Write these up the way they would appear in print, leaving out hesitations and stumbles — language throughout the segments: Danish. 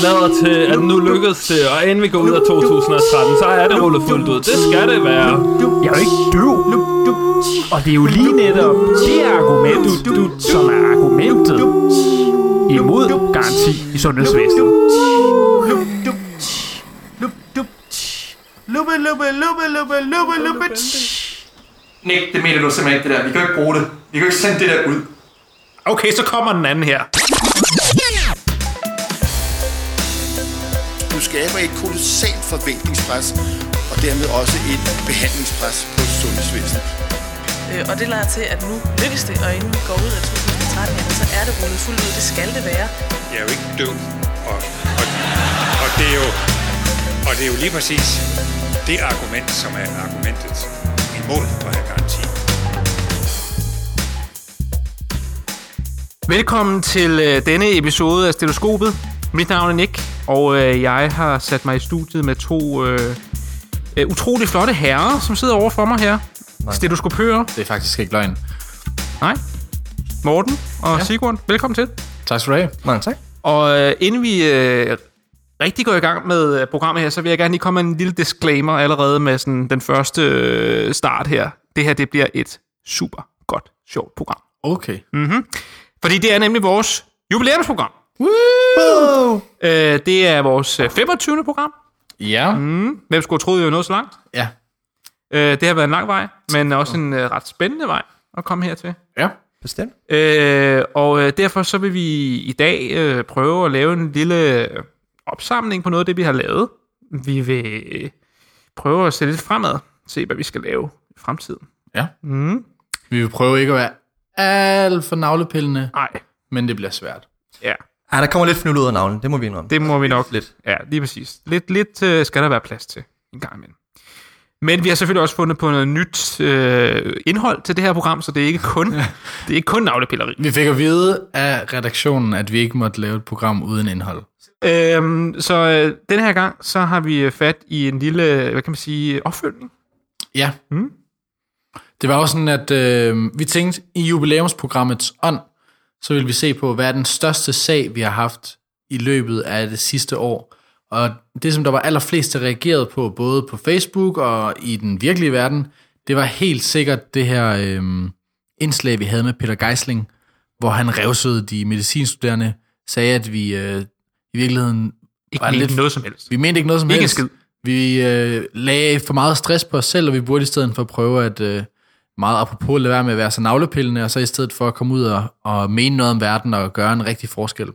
det lader til, at nu lykkes det, og inden vi går ud af 2013, så er det rullet fuldt ud. Det skal det være. Jeg er jo ikke døv. Og det er jo lige netop det argument, som er argumentet imod garanti i sundhedsvæsenet. Nick, det mener du simpelthen ikke det der. Vi kan jo ikke bruge det. Vi kan jo ikke sende det der ud. Okay, så kommer den anden her. Du skaber et kolossalt forventningspres, og dermed også et behandlingspres på sundhedsvæsenet. Og det lader til, at nu lykkes det, og inden vi går ud af 2013, så er det rullet fuldt ud. Det skal det være. Jeg er jo ikke døv, og det er jo, og det er jo lige præcis det argument, som er argumentet imod at have garanti. Velkommen til denne episode af Stetoskopet. Mit navn er Nick, og jeg har sat mig i studiet med to utrolig flotte herrer, som sidder over for mig her. Stetoskopører. Det er faktisk ikke løgn. Nej. Morten og Sigurd, velkommen til. Tak skal du have. Mange tak. Og inden vi rigtig går i gang med programmet her, så vil jeg gerne lige komme med en lille disclaimer allerede med sådan den første start her. Det her, det bliver et super godt, sjovt program. Okay. Mm-hmm. Fordi det er nemlig vores jubilæumsprogram. Woo! Det er vores 25. program. Ja. Mm. Hvem skulle have troet, vi var nået så langt? Ja. Det har været en lang vej, men også en ret spændende vej at komme hertil. Ja, bestemt. Og derfor så vil vi i dag prøve at lave en lille opsamling på noget af det, vi har lavet. Vi vil prøve at se lidt fremad. Se, hvad vi skal lave i fremtiden. Ja. Mm. Vi vil prøve ikke at være alt for navlepillende. Nej. Men det bliver svært. Ja. Ej, der kommer lidt fnul ud af navlen, det må vi indrømme. Det må vi nok lidt. Ja, lige præcis. Lidt skal der være plads til en gang imellem. Men vi har selvfølgelig også fundet på noget nyt indhold til det her program, så det er ikke kun, det er ikke kun navlepilleri. Vi fik at vide af redaktionen, at vi ikke måtte lave et program uden indhold. Så den her gang, så har vi fat i en lille, hvad kan man sige, opfølgning. Ja. Mm. Det var også sådan, at vi tænkte i jubilæumsprogrammets ånd, så vil vi se på, hvad er den største sag, vi har haft i løbet af det sidste år. Og det, som der var allerflest, der reagerede på, både på Facebook og i den virkelige verden, det var helt sikkert det her indslag, vi havde med Peter Geisling, hvor han revsede de medicinstuderende, sagde, at vi i virkeligheden ikke mente lidt noget som helst. Vi mente ikke noget som helst. Skid. Vi lagde for meget stress på os selv, og vi burde i stedet for at prøve at meget apropos at lade være med at være så navlepillende, og så i stedet for at komme ud og mene noget om verden og gøre en rigtig forskel.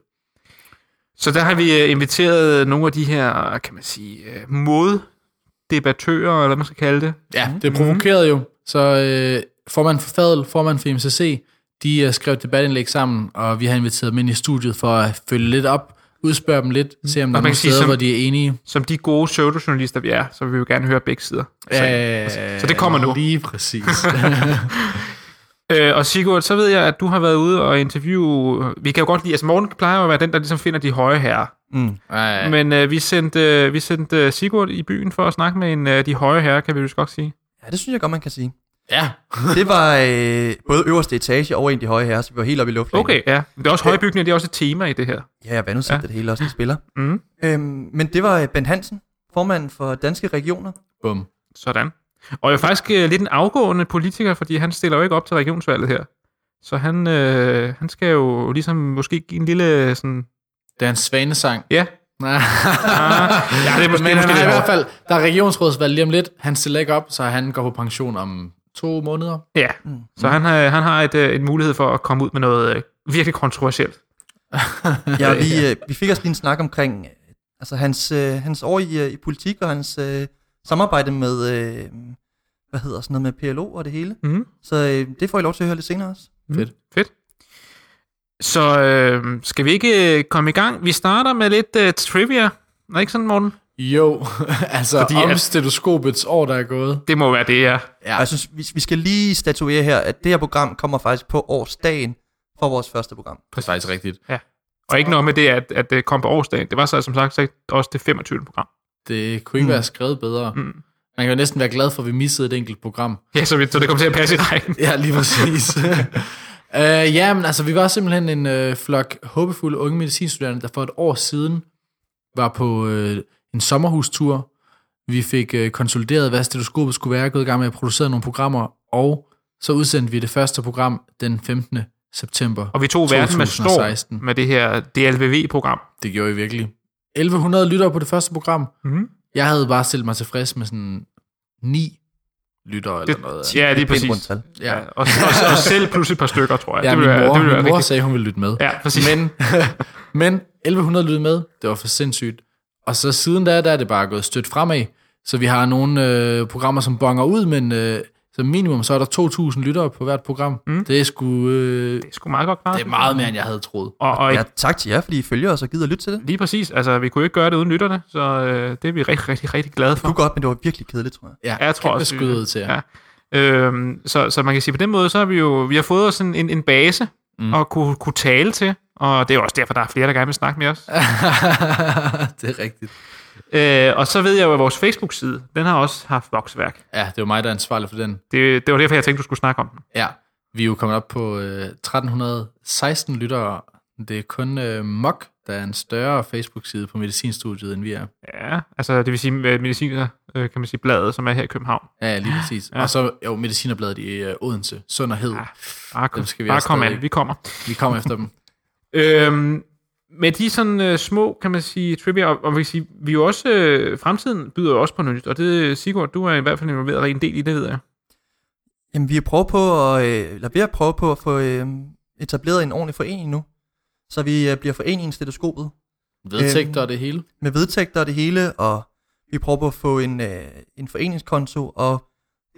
Så der har vi inviteret nogle af de her, kan man sige, moddebattører, eller hvad man skal kalde det. Ja, det provokerede jo. Så formand for FADL, formand for IMCC, de skrev debatindlæg sammen, og vi har inviteret dem ind i studiet for at følge lidt op, udspørge dem lidt, se om der er nogle steder, hvor de er enige. Som de gode pseudojournalister, vi er, så vil vi jo gerne høre begge sider. Så det kommer nu. Lige præcis. Og Sigurd, så ved jeg, at du har været ude og interviewe. Vi kan jo godt lide, altså Morten plejer at være den, der ligesom finder de høje herrer. Mm. Men vi sendte Sigurd i byen for at snakke med en af de høje herrer, kan vi jo godt sige. Ja, det synes jeg godt, man kan sige. Ja. Det var både øverste etage og en af de høje herrer, så vi var helt oppe i luftflaget. Okay, ja. Det er også høje bygninger, det er også et tema i det her. Ja, hvad nu siger det hele også, det spiller. Mm. Men det var Bent Hansen, formanden for Danske Regioner. Bum. Sådan. Og jeg er faktisk lidt en afgående politiker, fordi han stiller jo ikke op til regionsvalget her. Så han skal jo ligesom måske give en lille sådan... Det er en svanesang. Ja. Nej. Ja, det er måske, men han er i hvert fald... Der er regionsrådsvalg lige om lidt. Han stiller ikke op, så han går på pension om 2 måneder. Ja, så han har en mulighed for at komme ud med noget virkelig kontroversielt. Ja, vi fik også lige en snak omkring altså hans år i politik og hans... samarbejde med, med PLO og det hele. Mm. Så det får I lov til at høre lidt senere også. Mm. Fedt. Så skal vi ikke komme i gang? Vi starter med lidt trivia. Er ikke sådan, Morten? Jo, altså fordi, om stetoskopets år, der er gået. Det må være det, ja. Ja. Jeg synes, vi skal lige statuere her, at det her program kommer faktisk på årsdagen for vores første program. Præcis rigtigt. Ja. Og ikke noget med det, at det kom på årsdagen. Det var så som sagt også det 25. program. Det kunne ikke være skrevet bedre. Mm. Man kan jo næsten være glad for, at vi missede et enkelt program. Ja, så det kom til at passe i regn. Ja, lige præcis. Men altså, vi var simpelthen en flok håbefulde unge medicinstuderende, der for et år siden var på en sommerhustur. Vi fik konsolideret, hvad stetoskopet skulle være, gået i gang med at producere nogle programmer, og så udsendte vi det første program den 15. september 2016. Og vi tog verden med storm med det her DLVV-program. Det gjorde vi virkelig. 1100 lyttere på det første program. Mm-hmm. Jeg havde bare stillet mig tilfreds med sådan 9 lyttere eller noget. Ja, det er præcis. Ja. Og selv plus et par stykker, tror jeg. Ja, min mor sagde, hun ville lytte med. Ja, præcis. Men 1100 lyttede med, det var for sindssygt. Og så siden der er det bare gået stødt fremad. Så vi har nogle programmer, som bonger ud, men som minimum så er der 2.000 lyttere på hvert program. Mm. Det er sgu meget godt klart. Det er meget mere, end jeg havde troet. Og ja, tak til jer, fordi I følger os og gider lytte til det. Lige præcis. Altså, vi kunne jo ikke gøre det uden lytterne, så det er vi rigtig glade for. Det kunne godt, men det var virkelig kedeligt, tror jeg. Ja, jeg tror også. Skydede til jer. Ja. Så man kan sige, på den måde, så har vi jo fået os en base at kunne tale til. Og det er jo også derfor, der er flere, der gerne vil snakke med os. Det er rigtigt. Og så ved jeg jo, at vores Facebook-side, den har også haft voksværk. Ja, det var mig, der er ansvarlig for den. Det var derfor, jeg tænkte, du skulle snakke om den. Ja, vi er jo kommet op på 1316 lyttere. Det er kun Mok, der er en større Facebook-side på medicinstudiet, end vi er. Ja, altså det vil sige mediciner, kan man sige, bladet, som er her i København. Ja, lige præcis. Ja. Og så jo, medicinerbladet i Odense, Sund og Hed. Ja, bare kom af, vi kommer. Vi kommer efter dem. Med de sådan små, kan man sige, trivia, og man kan sige, vi jo også, fremtiden byder jo også på noget nyt, og det, Sigurd, du er i hvert fald involveret en del i det, ved jeg. Jamen, vi prøver på at få etableret en ordentlig forening nu, så vi bliver foreningen Stetoskopet. Vedtægter og det hele. Med vedtægter og det hele, og vi prøver på at få en foreningskonto, og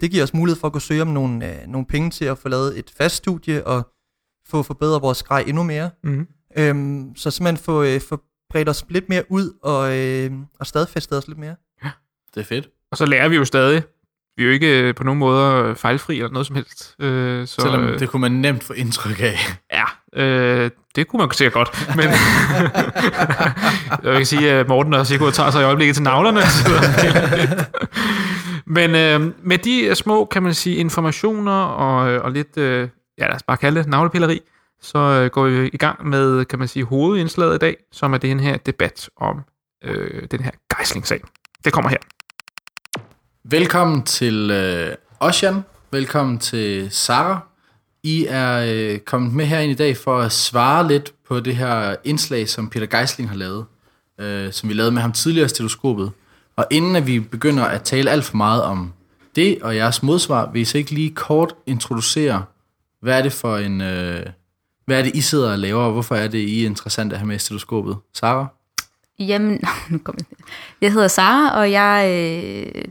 det giver os mulighed for at kunne søge om nogle penge til at få lavet et fast studie, og få forbedret vores grej endnu mere. Mm. Så simpelthen få bredt os lidt mere ud og stadfæstet os lidt mere. Ja, det er fedt. Og så lærer vi jo stadig. Vi er jo ikke på nogen måder fejlfri eller noget som helst. Selvom det kunne man nemt få indtryk af. Ja, det kunne man sikkert godt. Men jeg kan sige, at Morten og Sigurd tager sig i øjeblikket til navlerne. Men med de små, kan man sige, informationer og lidt... ja, lad os bare kalde det navlepilleri, så går vi i gang med, kan man sige, hovedindslaget i dag, som er den her debat om den her Geisling-sag. Det kommer her. Velkommen til Ossian. Velkommen til Sara. I er kommet med herind i dag for at svare lidt på det her indslag, som Peter Geisling har lavet, som vi lavede med ham tidligere, Stetoskopet. Og inden at vi begynder at tale alt for meget om det og jeres modsvar, vil I så ikke lige kort introducere, hvad er det for en... hvad er det, I sidder og laver, og hvorfor er det, I er interessant at have med i stetoskopet? Sara? Jamen, nu kom jeg hedder Sara, og jeg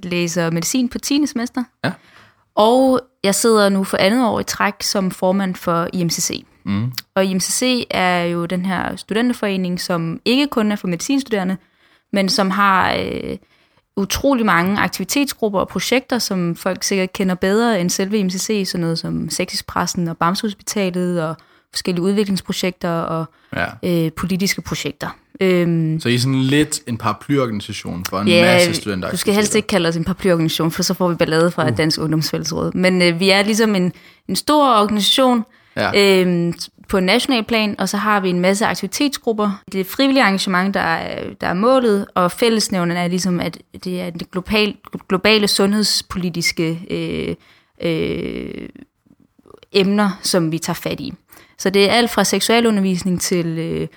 læser medicin på 10. semester. Ja. Og jeg sidder nu for andet år i træk som formand for IMCC. Mm. Og IMCC er jo den her studenterforening, som ikke kun er for medicinstuderende, men som har utrolig mange aktivitetsgrupper og projekter, som folk sikkert kender bedre end selve IMCC, sådan noget som Sexekspressen og Bamsehospitalet og forskellige udviklingsprojekter og politiske projekter. Så I er sådan lidt en paraplyorganisation for en masse studenteraktiviteter? Du skal helst ikke kalde os en paraplyorganisation, for så får vi ballade fra Dansk Ungdomsfællesråd. Men vi er ligesom en stor organisation på en national plan, og så har vi en masse aktivitetsgrupper. Det er et frivilligt arrangement, der er målet, og fællesnævnerne er ligesom, at det er det globale sundhedspolitiske emner, som vi tager fat i. Så det er alt fra seksualundervisning til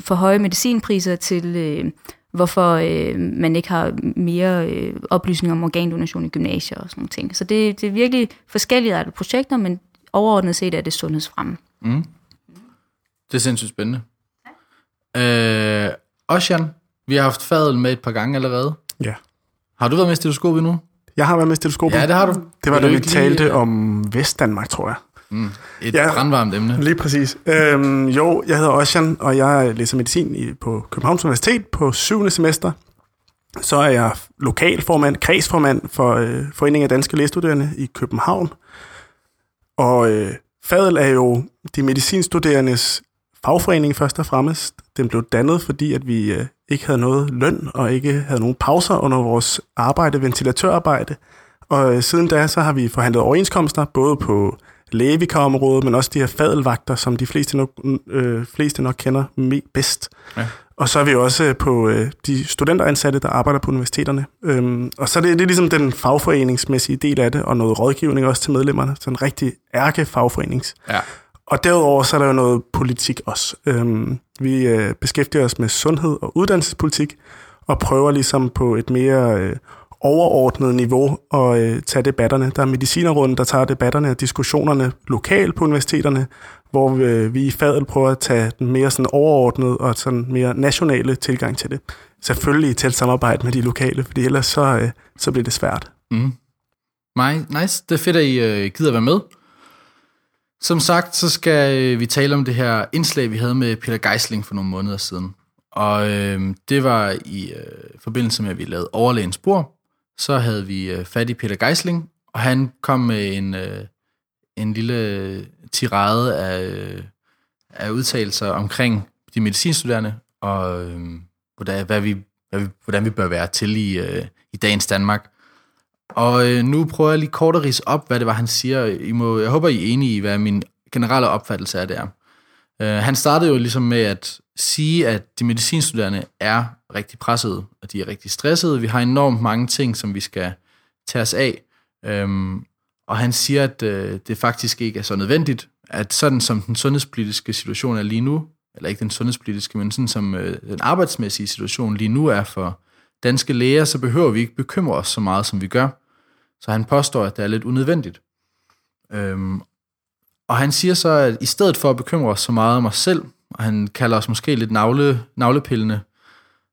for høje medicinpriser til hvorfor man ikke har mere oplysning om organdonation i gymnasier og sådan nogle ting. Så det er virkelig forskellige af projekter, men overordnet set er det sundhedsfremme. Mm. Det er sindssygt spændende. Ossian, vi har haft FADL med et par gange allerede. Ja. Har du været med i stetoskopet endnu? Jeg har været med i stetoskopet. Ja, det har du. Det var, da vi talte om Vestdanmark, tror jeg. Mm. Et brandvarmt emne. Lige præcis. Jeg hedder Ossian, og jeg læser medicin på Københavns Universitet på 7. semester. Så er jeg lokalformand, kredsformand for Foreningen af Danske Lægestuderende i København. Og FADL er jo de medicinstuderendes fagforening først og fremmest. Den blev dannet, fordi at vi ikke havde noget løn og ikke havde nogen pauser under vores arbejde, ventilatørarbejde. Og siden da så har vi forhandlet overenskomster, både på lægevikarområdet, men også de her fadelvagter, som de fleste nok kender bedst. Ja. Og så er vi også på de studenteransatte, der arbejder på universiteterne. Og så er det ligesom den fagforeningsmæssige del af det, og noget rådgivning også til medlemmerne. Sådan en rigtig ærkefagforenings. Ja. Og derudover så er der jo noget politik også. Vi beskæftiger os med sundhed og uddannelsespolitik, og prøver ligesom på et mere overordnet niveau at tage debatterne. Der er Medicinerrådet, der tager debatterne og diskussionerne lokalt på universiteterne, hvor vi i FADL prøver at tage den mere sådan overordnede og sådan mere nationale tilgang til det. Selvfølgelig i tæt samarbejde med de lokale, fordi ellers så bliver det svært. Mm. Nice, det er fedt, at I gider være med. Som sagt, så skal vi tale om det her indslag, vi havde med Peter Geisling for nogle måneder siden. Og det var i forbindelse med, at vi lavede Overlægens Bord. Så havde vi fat i Peter Geisling, og han kom med en lille tirade af udtalelser omkring de medicinstuderende, og hvordan vi bør være til i dagens Danmark. Og nu prøver jeg lige kort at ridse op, hvad det var, han siger. Jeg håber, I er enige i, hvad min generelle opfattelse er der. Han startede jo ligesom med at sige, at de medicinstuderende er rigtig pressede, og de er rigtig stressede. Vi har enormt mange ting, som vi skal tage os af. Og han siger, at det faktisk ikke er så nødvendigt, at sådan som den sundhedspolitiske situation er lige nu, eller ikke den sundhedspolitiske, men sådan som den arbejdsmæssige situation lige nu er for danske læger, så behøver vi ikke bekymre os så meget, som vi gør. Så han påstår, at det er lidt unødvendigt. Og han siger så, at i stedet for at bekymre os så meget om os selv, og han kalder os måske lidt navlepillende,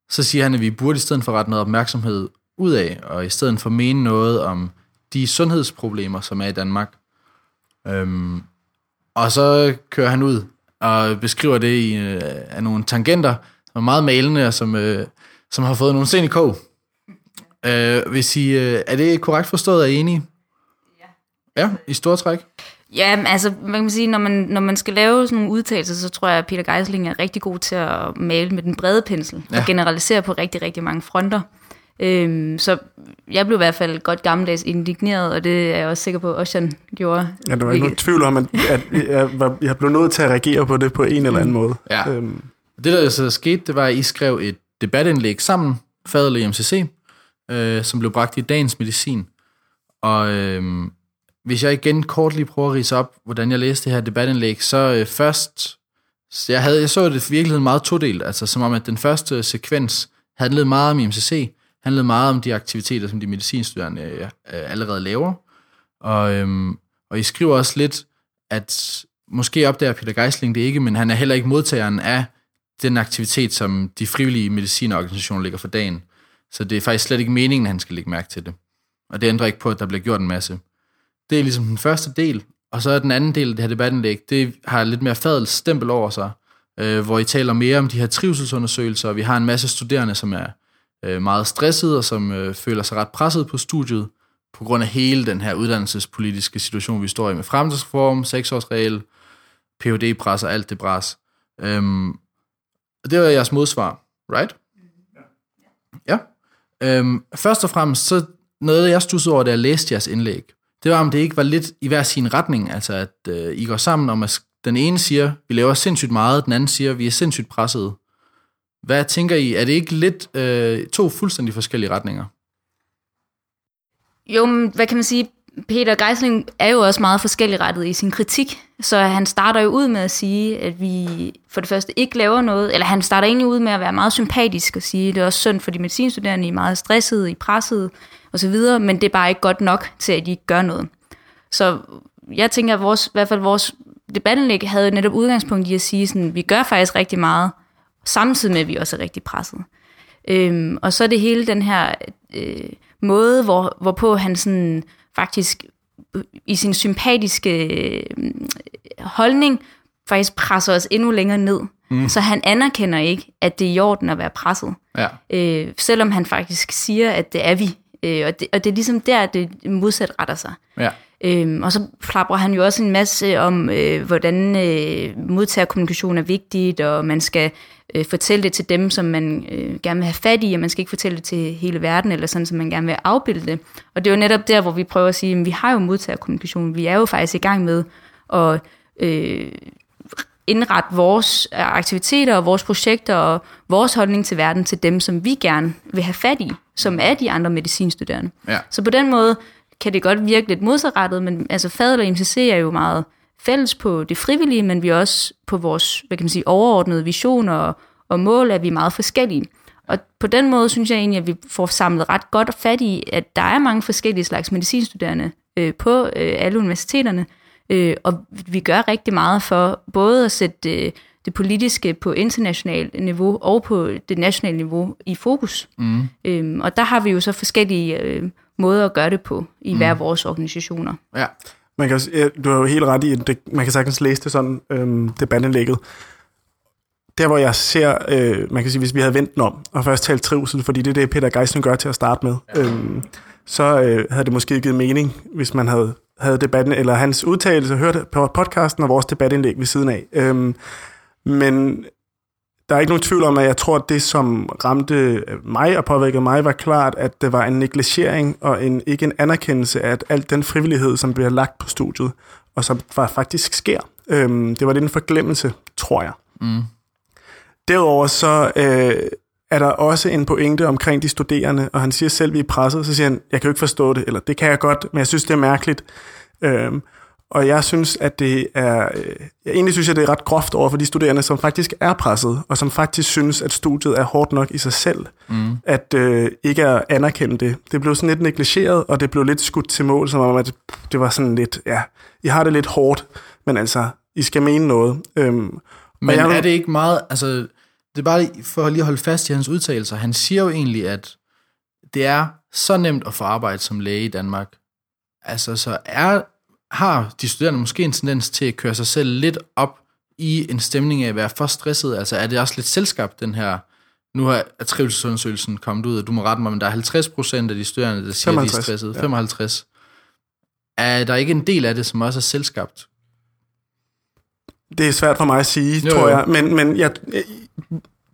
så siger han, at vi burde i stedet for rette noget opmærksomhed ud af, og i stedet for mene noget om de sundhedsproblemer, som er i Danmark. Og så kører han ud og beskriver det af nogle tangenter, som er meget malende, og som har fået nogle sen i kog. Er det korrekt forstået, at I er enige? Ja. Ja, i store træk. Ja, altså man kan sige, når man skal lave sådan nogle udtalelser, så tror jeg, at Peter Geisling er rigtig god til at male med den brede pensel, ja, og generalisere på rigtig, rigtig mange fronter. Så jeg blev i hvert fald godt gammeldags indigneret, og det er jeg også sikker på, at Ossian gjorde. Ja, der var ikke nogen tvivl om, at jeg blev nødt til at reagere på det på en eller anden måde. Ja. Det, der så skete, det var, at I skrev et debatindlæg sammen, FADL og IMCC, som blev bragt i Dagens Medicin. Og hvis jeg igen kort lige prøver at ridse op, hvordan jeg læste det her debatindlæg, så jeg så det i virkeligheden meget todelt, altså som om, at den første sekvens handlede meget om IMCC, handlede meget om de aktiviteter, som de medicinstuderende allerede laver. Og I skriver også lidt, at måske opdager Peter Geisling det ikke, men han er heller ikke modtageren af den aktivitet, som de frivillige medicinorganisationer lægger for dagen. Så det er faktisk slet ikke meningen, at han skal lægge mærke til det. Og det ændrer ikke på, at der bliver gjort en masse. Det er ligesom den første del, og så er den anden del af det her debatindlæg, det har lidt mere fadels stempel over sig, hvor I taler mere om de her trivselsundersøgelser, og vi har en masse studerende, som er meget stressede, og som føler sig ret presset på studiet, på grund af hele den her uddannelsespolitiske situation, vi står i med fremtidsreform, 6-årsregel, PhD-pres og alt det bras. Og det var jeres modsvar, right? Ja. Først og fremmest, så noget jeg studsede over, da jeg læste jeres indlæg, det var, om det ikke var lidt i hver sin retning, altså at I går sammen om, at den ene siger, vi laver sindssygt meget, den anden siger, vi er sindssygt pressede. Hvad tænker I? Er det ikke lidt to fuldstændig forskellige retninger? Jo, men hvad kan man sige? Peter Geisling er jo også meget forskelligrettet i sin kritik, så han starter jo ud med at sige, at vi for det første ikke laver noget, eller han starter egentlig ud med at være meget sympatisk og sige, at det er også synd for de medicinstuderende, I er meget stressede, I er pressede osv., men det er bare ikke godt nok til, at de ikke gør noget. Så jeg tænker, at vores debatindlæg havde netop udgangspunkt i at sige, sådan, at vi gør faktisk rigtig meget, samtidig med, at vi også er rigtig pressede. Og så er det hele den her måde, hvorpå han sådan faktisk i sin sympatiske holdning faktisk presser os endnu længere ned. Mm. Så han anerkender ikke, at det er i orden at være presset. Ja. Selvom han faktisk siger, at det er vi. Og det er ligesom der, det modsat retter sig. Ja. Og så flabrer han jo også en masse om, hvordan modtagerkommunikation er vigtigt, og man skal fortælle det til dem, som man gerne vil have fat i, og man skal ikke fortælle det til hele verden, eller sådan, som man gerne vil afbilde det. Og det er jo netop der, hvor vi prøver at sige, at vi har jo modtagerkommunikation, vi er jo faktisk i gang med at indrette vores aktiviteter og vores projekter og vores holdning til verden til dem, som vi gerne vil have fat i, som er de andre medicinstuderende. Ja. Så på den måde kan det godt virke lidt modsatrettet, men altså FADL og IMCC er jo meget fælles på det frivillige, men vi er også på vores, hvad kan man sige, overordnede visioner og mål, er vi meget forskellige. Og på den måde synes jeg egentlig, at vi får samlet ret godt fat i, at der er mange forskellige slags medicinstuderende på alle universiteterne, og vi gør rigtig meget for både at sætte det politiske på internationalt niveau og på det nationale niveau i fokus. Mm. Og der har vi jo så forskellige måder at gøre det på i hver vores organisationer. Ja, man kan, du har jo helt ret i, at man kan sagtens læse det sådan, debatindlægget. Der hvor jeg ser, man kan sige, hvis vi havde vendt den om, og først talt trivsel, fordi det er det, Peter Geisling gør til at starte med, så havde det måske givet mening, hvis man havde debatten, eller hans udtalelse, hørte på podcasten og vores debatindlæg ved siden af. Men der er ikke nogen tvivl om, at jeg tror, at det, som ramte mig og påvirkede mig, var klart, at det var en negligering og ikke en anerkendelse af alt den frivillighed, som bliver lagt på studiet, og som faktisk sker. Det var lidt en forglemmelse, tror jeg. Mm. Derudover så er der også en pointe omkring de studerende, og han siger selv, vi er presset, så siger han, jeg kan jo ikke forstå det, eller det kan jeg godt, men jeg synes, det er mærkeligt. Og jeg synes, at det er... egentlig synes jeg, det er ret groft over for de studerende, som faktisk er presset, og som faktisk synes, at studiet er hårdt nok i sig selv, at ikke at anerkende det. Det blev sådan lidt negligeret, og det blev lidt skudt til mål, som om, at det var sådan lidt, ja, I har det lidt hårdt, men altså, I skal mene noget. Men er det ikke meget... Altså det er bare for lige at holde fast i hans udtalelser. Han siger jo egentlig, at det er så nemt at få arbejde som læge i Danmark. Altså, har de studerende måske en tendens til at køre sig selv lidt op i en stemning af at være for stresset? Altså, er det også lidt selskab, den her... Nu er trivselsundersøgelsen kommet ud, og du må rette mig, men der er 50% af de studerende, der siger, 55, de er stresset. Ja. 55. Er der ikke en del af det, som også er selskabt? Det er svært for mig at sige, tror jeg. Men jeg...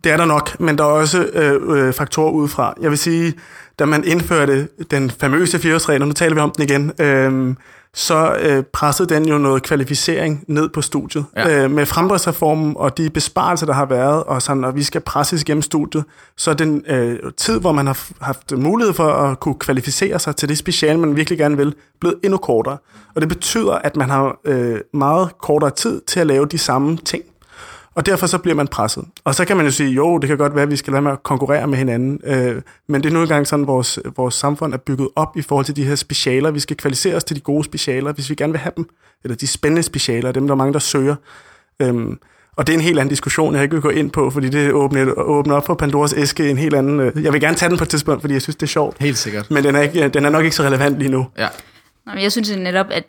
Det er der nok, men der er også faktorer udefra. Jeg vil sige, da man indførte den famøse 4-årsregel, og nu taler vi om den igen, så pressede den jo noget kvalificering ned på studiet. Ja. Med fremdriftsreformen og de besparelser, der har været, og sådan, at vi skal presses igennem studiet, så den tid, hvor man har haft mulighed for at kunne kvalificere sig til det speciale, man virkelig gerne vil, blevet endnu kortere. Og det betyder, at man har meget kortere tid til at lave de samme ting. Og derfor så bliver man presset. Og så kan man jo sige, jo, det kan godt være, at vi skal lade med at konkurrere med hinanden, men det er nu engang sådan, vores samfund er bygget op i forhold til de her specialer. Vi skal kvalificere os til de gode specialer, hvis vi gerne vil have dem. Eller de spændende specialer, dem der er mange, der søger. Og det er en helt anden diskussion, jeg ikke vil gå ind på, fordi det åbner op for Pandoras æske en helt anden... Jeg vil gerne tage den på et tidspunkt, fordi jeg synes, det er sjovt. Helt sikkert. Men den er nok ikke så relevant lige nu. Ja. Nå, men jeg synes netop, at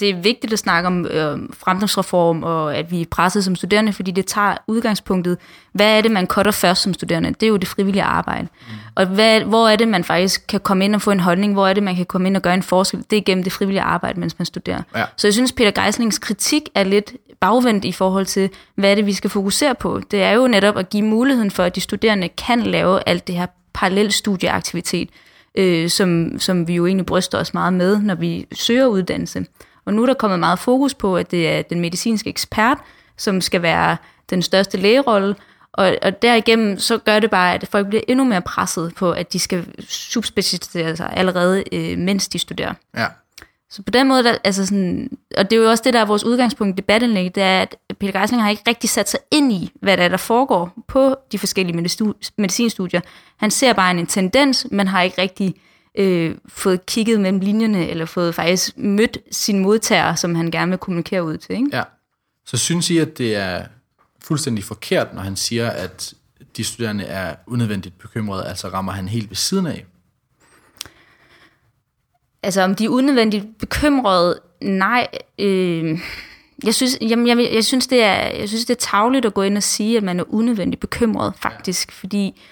det er vigtigt at snakke om fremdriftsreform, og at vi er presset som studerende, fordi det tager udgangspunktet. Hvad er det, man cutter først som studerende? Det er jo det frivillige arbejde. Mm. Og hvor er det, man faktisk kan komme ind og få en holdning? Hvor er det, man kan komme ind og gøre en forskel? Det er gennem det frivillige arbejde, mens man studerer. Ja. Så jeg synes, Peter Geislings kritik er lidt bagvendt i forhold til, hvad er det, vi skal fokusere på? Det er jo netop at give muligheden for, at de studerende kan lave alt det her parallel studieaktivitet, som vi jo egentlig bryster os meget med, når vi søger uddannelse. Og nu er der kommet meget fokus på, at det er den medicinske ekspert, som skal være den største lægerolle, og derigennem så gør det bare, at folk bliver endnu mere presset på, at de skal subspecialisere sig allerede, mens de studerer. Ja. Så på den måde, altså sådan, og det er jo også det, der er vores udgangspunkt i debatindlæg, det er, at Peter Geisling har ikke rigtig sat sig ind i, hvad der foregår på de forskellige medicinstudier. Han ser bare en tendens, men har ikke rigtig... fået kigget mellem linjerne, eller fået faktisk mødt sin modtager, som han gerne vil kommunikere ud til, ikke? Ja. Så synes I, at det er fuldstændig forkert, når han siger, at de studerende er unødvendigt bekymrede, altså rammer han helt ved siden af? Altså, om de er unødvendigt bekymrede? Nej. Jeg synes, det er tarveligt at gå ind og sige, at man er unødvendigt bekymret, faktisk, ja. Fordi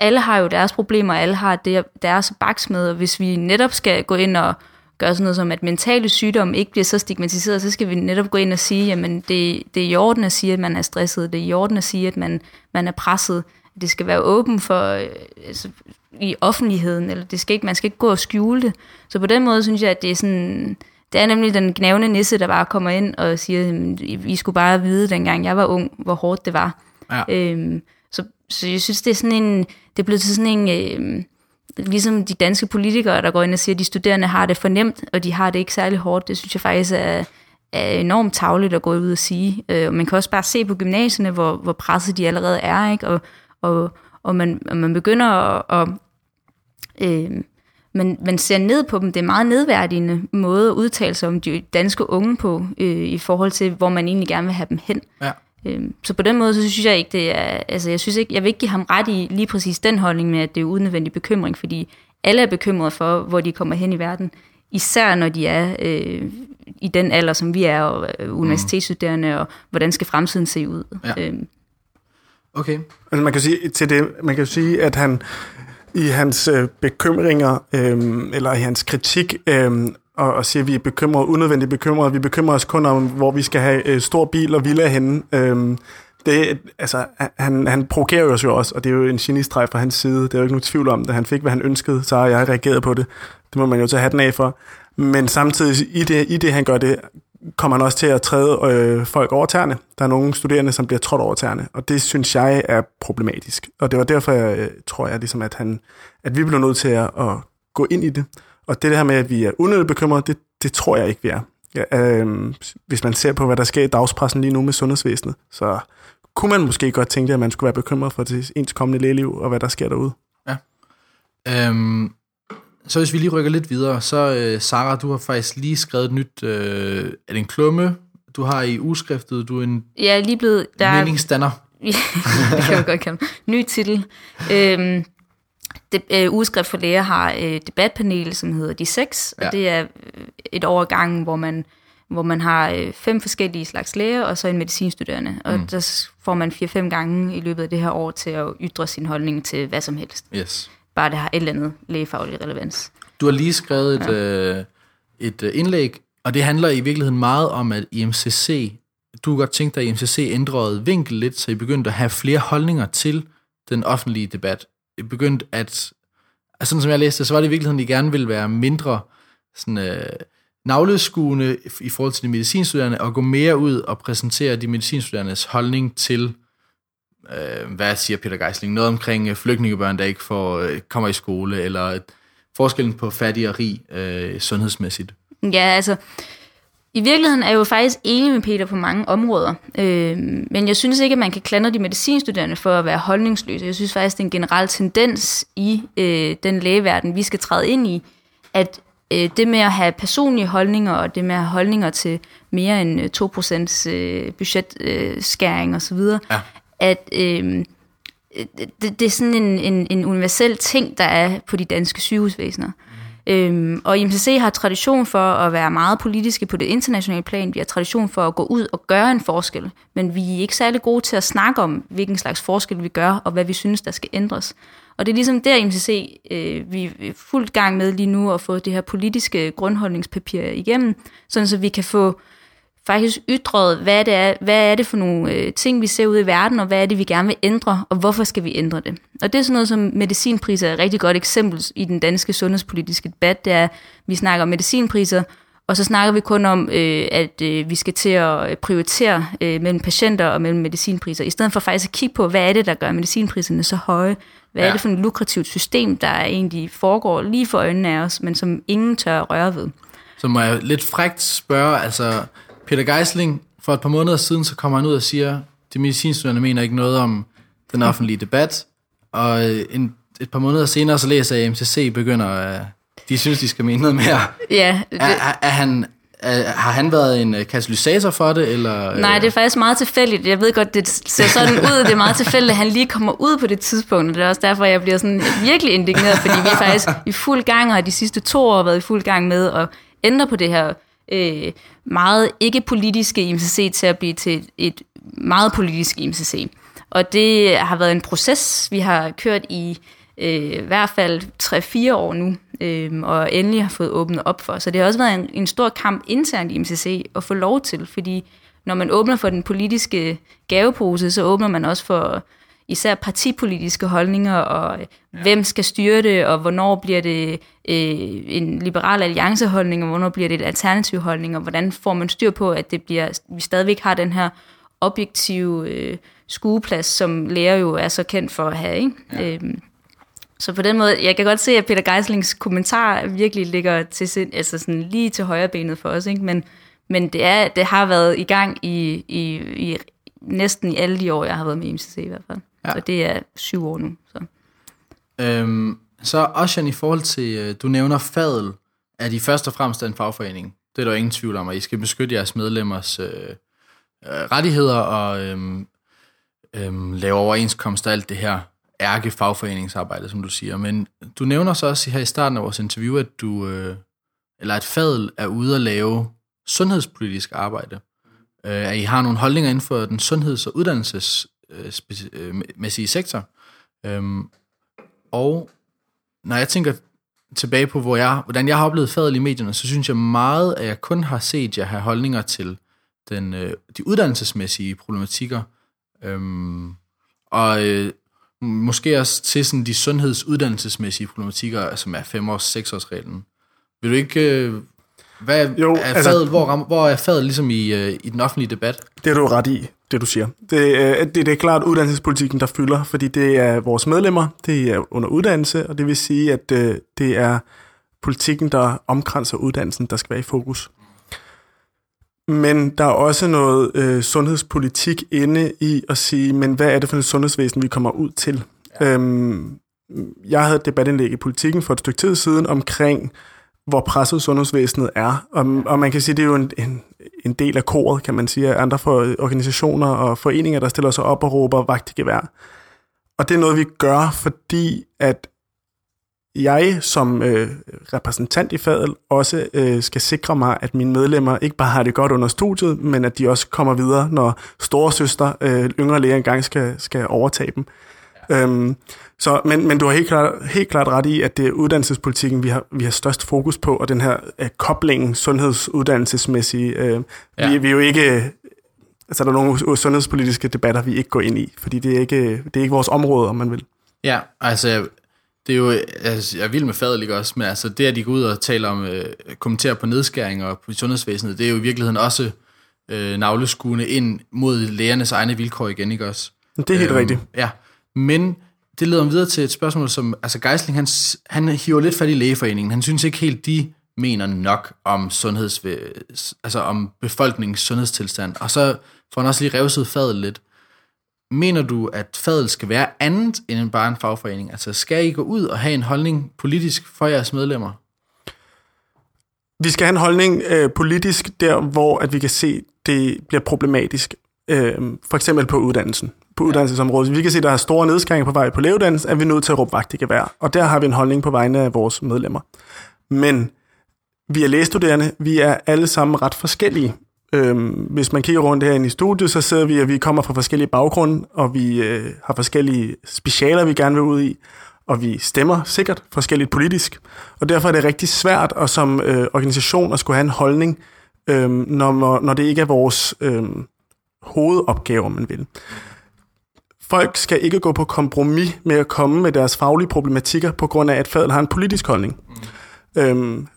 alle har jo deres problemer, alle har deres baks med, og hvis vi netop skal gå ind og gøre sådan noget som, at mentale sygdomme ikke bliver så stigmatiseret, så skal vi netop gå ind og sige, jamen det er i orden at sige, at man er stresset, det er i orden at sige, at man er presset, det skal være åben for altså, i offentligheden, eller man skal ikke gå og skjule det. Så på den måde synes jeg, at det er sådan... Det er nemlig den gnavne nisse, der bare kommer ind og siger, I skulle bare vide, dengang jeg var ung, hvor hårdt det var. Ja. Så jeg synes, det er sådan en, det er blevet til sådan en, ligesom de danske politikere, der går ind og siger, at de studerende har det for nemt, og de har det ikke særlig hårdt. Det synes jeg faktisk er enormt tarveligt at gå ud og sige. Og man kan også bare se på gymnasierne, hvor presset de allerede er, ikke? Og man begynder at man ser ned på dem. Det er meget nedværdigende måde at udtale sig om de danske unge på, i forhold til, hvor man egentlig gerne vil have dem hen. Ja. Så på den måde, så synes jeg ikke, det er... Altså, jeg synes ikke, jeg vil ikke give ham ret i lige præcis den holdning med, at det er unødvendig bekymring, fordi alle er bekymrede for, hvor de kommer hen i verden. Især når de er i den alder, som vi er, og universitetsstuderende, og hvordan skal fremtiden se ud. Ja. Okay. Man kan sige til det, man kan sige, at han... i hans bekymringer, eller i hans kritik, og siger, at vi er bekymrede, unødvendigt bekymrede, vi bekymrer os kun om, hvor vi skal have stor bil og villa henne. Det, altså, han provokerer os jo også, og det er jo en genistreg fra hans side, det er jo ikke nogen tvivl om det. Han fik, hvad han ønskede, så har jeg reageret på det. Det må man jo tage hatten af for. Men samtidig, i det han gør det, kommer han også til at træde folk over tæerne. Der er nogle studerende, som bliver trådt over tæerne, og det synes jeg er problematisk. Og det var derfor, jeg tror jeg, ligesom, at vi blev nødt til at gå ind i det. Og det her med, at vi er unødigt bekymrede, det tror jeg ikke, vi er. Hvis man ser på, hvad der sker i dagspressen lige nu med sundhedsvæsenet, så kunne man måske godt tænke, at man skulle være bekymret for ens kommende lægeliv, og hvad der sker derude. Ja. Så hvis vi lige rykker lidt videre, så Sara, du har faktisk lige skrevet et nyt, er det en klumme, du har i ugeskriftet, du er en meningsdanner. Det kan man godt kalde. Ny titel. Ugeskrift for Læger har et debatpanel, som hedder De 6, og det er et overgang, hvor man har 5 forskellige slags læger, og så en medicinstuderende, og der får man 4-5 gange i løbet af det her år til at ytre sin holdning til hvad som helst. Yes. Bare det har et eller andet lægefaglig relevans. Du har lige skrevet et indlæg, og det handler i virkeligheden meget om, at IMCC, du kunne godt tænke dig, at IMCC ændrede vinkel lidt, så I begyndte at have flere holdninger til den offentlige debat. I begyndte at, altså sådan som jeg læste, så var det i virkeligheden, at I gerne ville være mindre sådan, navleskuende i forhold til de medicinstuderende, og gå mere ud og præsentere de medicinstuderendes holdning til, hvad siger Peter Geisling? Noget omkring flygtningebørn, der ikke kommer i skole, eller forskellen på fattig og rig sundhedsmæssigt? Ja, altså, i virkeligheden er jeg jo faktisk enig med Peter på mange områder, men jeg synes ikke, at man kan klandre de medicinstuderende for at være holdningsløse. Jeg synes faktisk, det er en generel tendens i den lægeverden, vi skal træde ind i, at det med at have personlige holdninger, og det med at have holdninger til mere end 2% budgetskæring osv., at det er sådan en universel ting, der er på de danske sygehusvæsener. Og IMCC har tradition for at være meget politiske på det internationale plan. Vi har tradition for at gå ud og gøre en forskel, men vi er ikke særlig gode til at snakke om, hvilken slags forskel vi gør, og hvad vi synes, der skal ændres. Og det er ligesom der, IMCC, vi er fuldt gang med lige nu at få det her politiske grundholdningspapir igennem, sådan så vi kan få faktisk ytret, hvad er det for nogle ting, vi ser ude i verden, og hvad er det, vi gerne vil ændre, og hvorfor skal vi ændre det? Og det er sådan noget, som medicinpriser er et rigtig godt eksempel i den danske sundhedspolitiske debat, det er, at vi snakker om medicinpriser, og så snakker vi kun om, at vi skal til at prioritere mellem patienter og mellem medicinpriser, i stedet for faktisk at kigge på, hvad er det, der gør medicinpriserne så høje? Hvad er det for et lukrativt system, der egentlig foregår lige for øjnene af os, men som ingen tør at røre ved? Så må jeg lidt frækt spørge, altså... Peter Geisling, for et par måneder siden, så kommer han ud og siger, de medicinstuderende mener ikke noget om den offentlige debat, og et par måneder senere, så læser jeg, at IMCC begynder, at de synes, de skal mene noget mere. Ja. Det... Har han været en katalysator for det, eller? Nej, det er faktisk meget tilfældigt. Jeg ved godt, det ser sådan ud, det er meget tilfældigt, at han lige kommer ud på det tidspunkt, og det er også derfor, jeg bliver sådan virkelig indigneret, fordi vi er faktisk i fuld gang, og de sidste 2 år har været i fuld gang med at ændre på det her meget ikke-politiske IMCC til at blive til et meget politisk IMCC. Og det har været en proces, vi har kørt i hvert fald 3-4 år nu, og endelig har fået åbnet op for. Så det har også været en stor kamp internt i IMCC at få lov til, fordi når man åbner for den politiske gavepose, så åbner man også for især partipolitiske holdninger, og hvem skal styre det, og hvornår bliver det en liberal allianceholdning, og hvornår bliver det et alternativ holdning, og hvordan får man styr på, at det bliver, vi stadigvæk har den her objektive skueplads, som læger jo er så kendt for at have, ikke? Ja. Så på den måde, jeg kan godt se, at Peter Geislings kommentar virkelig ligger til, altså sådan lige til højrebenet for os, ikke? Men det har været i gang i næsten i alle de år, jeg har været med IMCC i hvert fald. Ja. Så det er 7 år nu. Så Ossian, i forhold til, du nævner FADL, er de først og fremmest en fagforening. Det er der ingen tvivl om, og I skal beskytte jeres medlemmers rettigheder og lave overenskomst og alt det her ærkefagforeningsarbejde, som du siger. Men du nævner så også her i starten af vores interview, at at FADL er ude at lave sundhedspolitisk arbejde. At I har nogle holdninger inden for den sundheds- og uddannelsesmæssige sektor. Og når jeg tænker tilbage på, hvordan jeg har oplevet FADL i medierne, så synes jeg meget, at jeg kun har set jer have holdninger til de uddannelsesmæssige problematikker. Måske også til sådan de sundhedsuddannelsesmæssige problematikker, som er 5-års-6-årsreglen. Vil du ikke... Hvor er fadet ligesom i den offentlige debat? Det er du ret i, det du siger. Det er klart uddannelsespolitikken, der fylder, fordi det er vores medlemmer, det er under uddannelse, og det vil sige, at det er politikken, der omkranser uddannelsen, der skal være i fokus. Men der er også noget sundhedspolitik inde i at sige, men hvad er det for et sundhedsvæsen, vi kommer ud til? Ja. Jeg havde et debatindlæg i Politikken for et stykke tid siden omkring, hvor presset sundhedsvæsenet er. Og man kan sige, det er jo en del af koret, kan man sige, af andre organisationer og foreninger, der stiller sig op og råber vagt i gevær. Og det er noget, vi gør, fordi at jeg som repræsentant i FADL også skal sikre mig, at mine medlemmer ikke bare har det godt under studiet, men at de også kommer videre, når storesøster, yngre læger engang skal overtage dem. Men du har helt klart ret i, at det er uddannelsespolitikken, vi har størst fokus på, og den her kobling sundhedsuddannelsesmæssige. Vi er jo ikke, altså der er nogle sundhedspolitiske debatter, vi ikke går ind i, fordi det er ikke vores område, om man vil. Ja, altså det er jo, altså, jeg er vild med fadet også, men altså det at de går ud og taler om kommenterer på nedskæringer på sundhedsvæsenet, det er jo i virkeligheden også navleskuende ind mod lægernes egne vilkår igen, ikke også? Det er helt rigtigt. Ja. Men det leder mig videre til et spørgsmål, som altså Geisling, han hiver lidt fat i Lægeforeningen. Han synes ikke helt, de mener nok om om befolkningens sundhedstilstand. Og så får han også lige revset fadet lidt. Mener du, at fadet skal være andet end bare en fagforening? Altså skal I gå ud og have en holdning politisk for jeres medlemmer? Vi skal have en holdning politisk der, hvor at vi kan se, det bliver problematisk. For eksempel på uddannelsen. På uddannelsesområdet. Vi kan se, at der er store nedskæringer på vej på lægeuddannelsen, at vi er nødt til at råbe vagt i gevær. Og der har vi en holdning på vegne af vores medlemmer. Men vi er lægestuderende, vi er alle sammen ret forskellige. Hvis man kigger rundt herinde i studiet, så sidder vi, at vi kommer fra forskellige baggrunde, og vi har forskellige specialer, vi gerne vil ud i, og vi stemmer sikkert forskelligt politisk. Og derfor er det rigtig svært at som organisation at skulle have en holdning, når det ikke er vores hovedopgave, om man vil. Folk skal ikke gå på kompromis med at komme med deres faglige problematikker, på grund af, at fadet har en politisk holdning.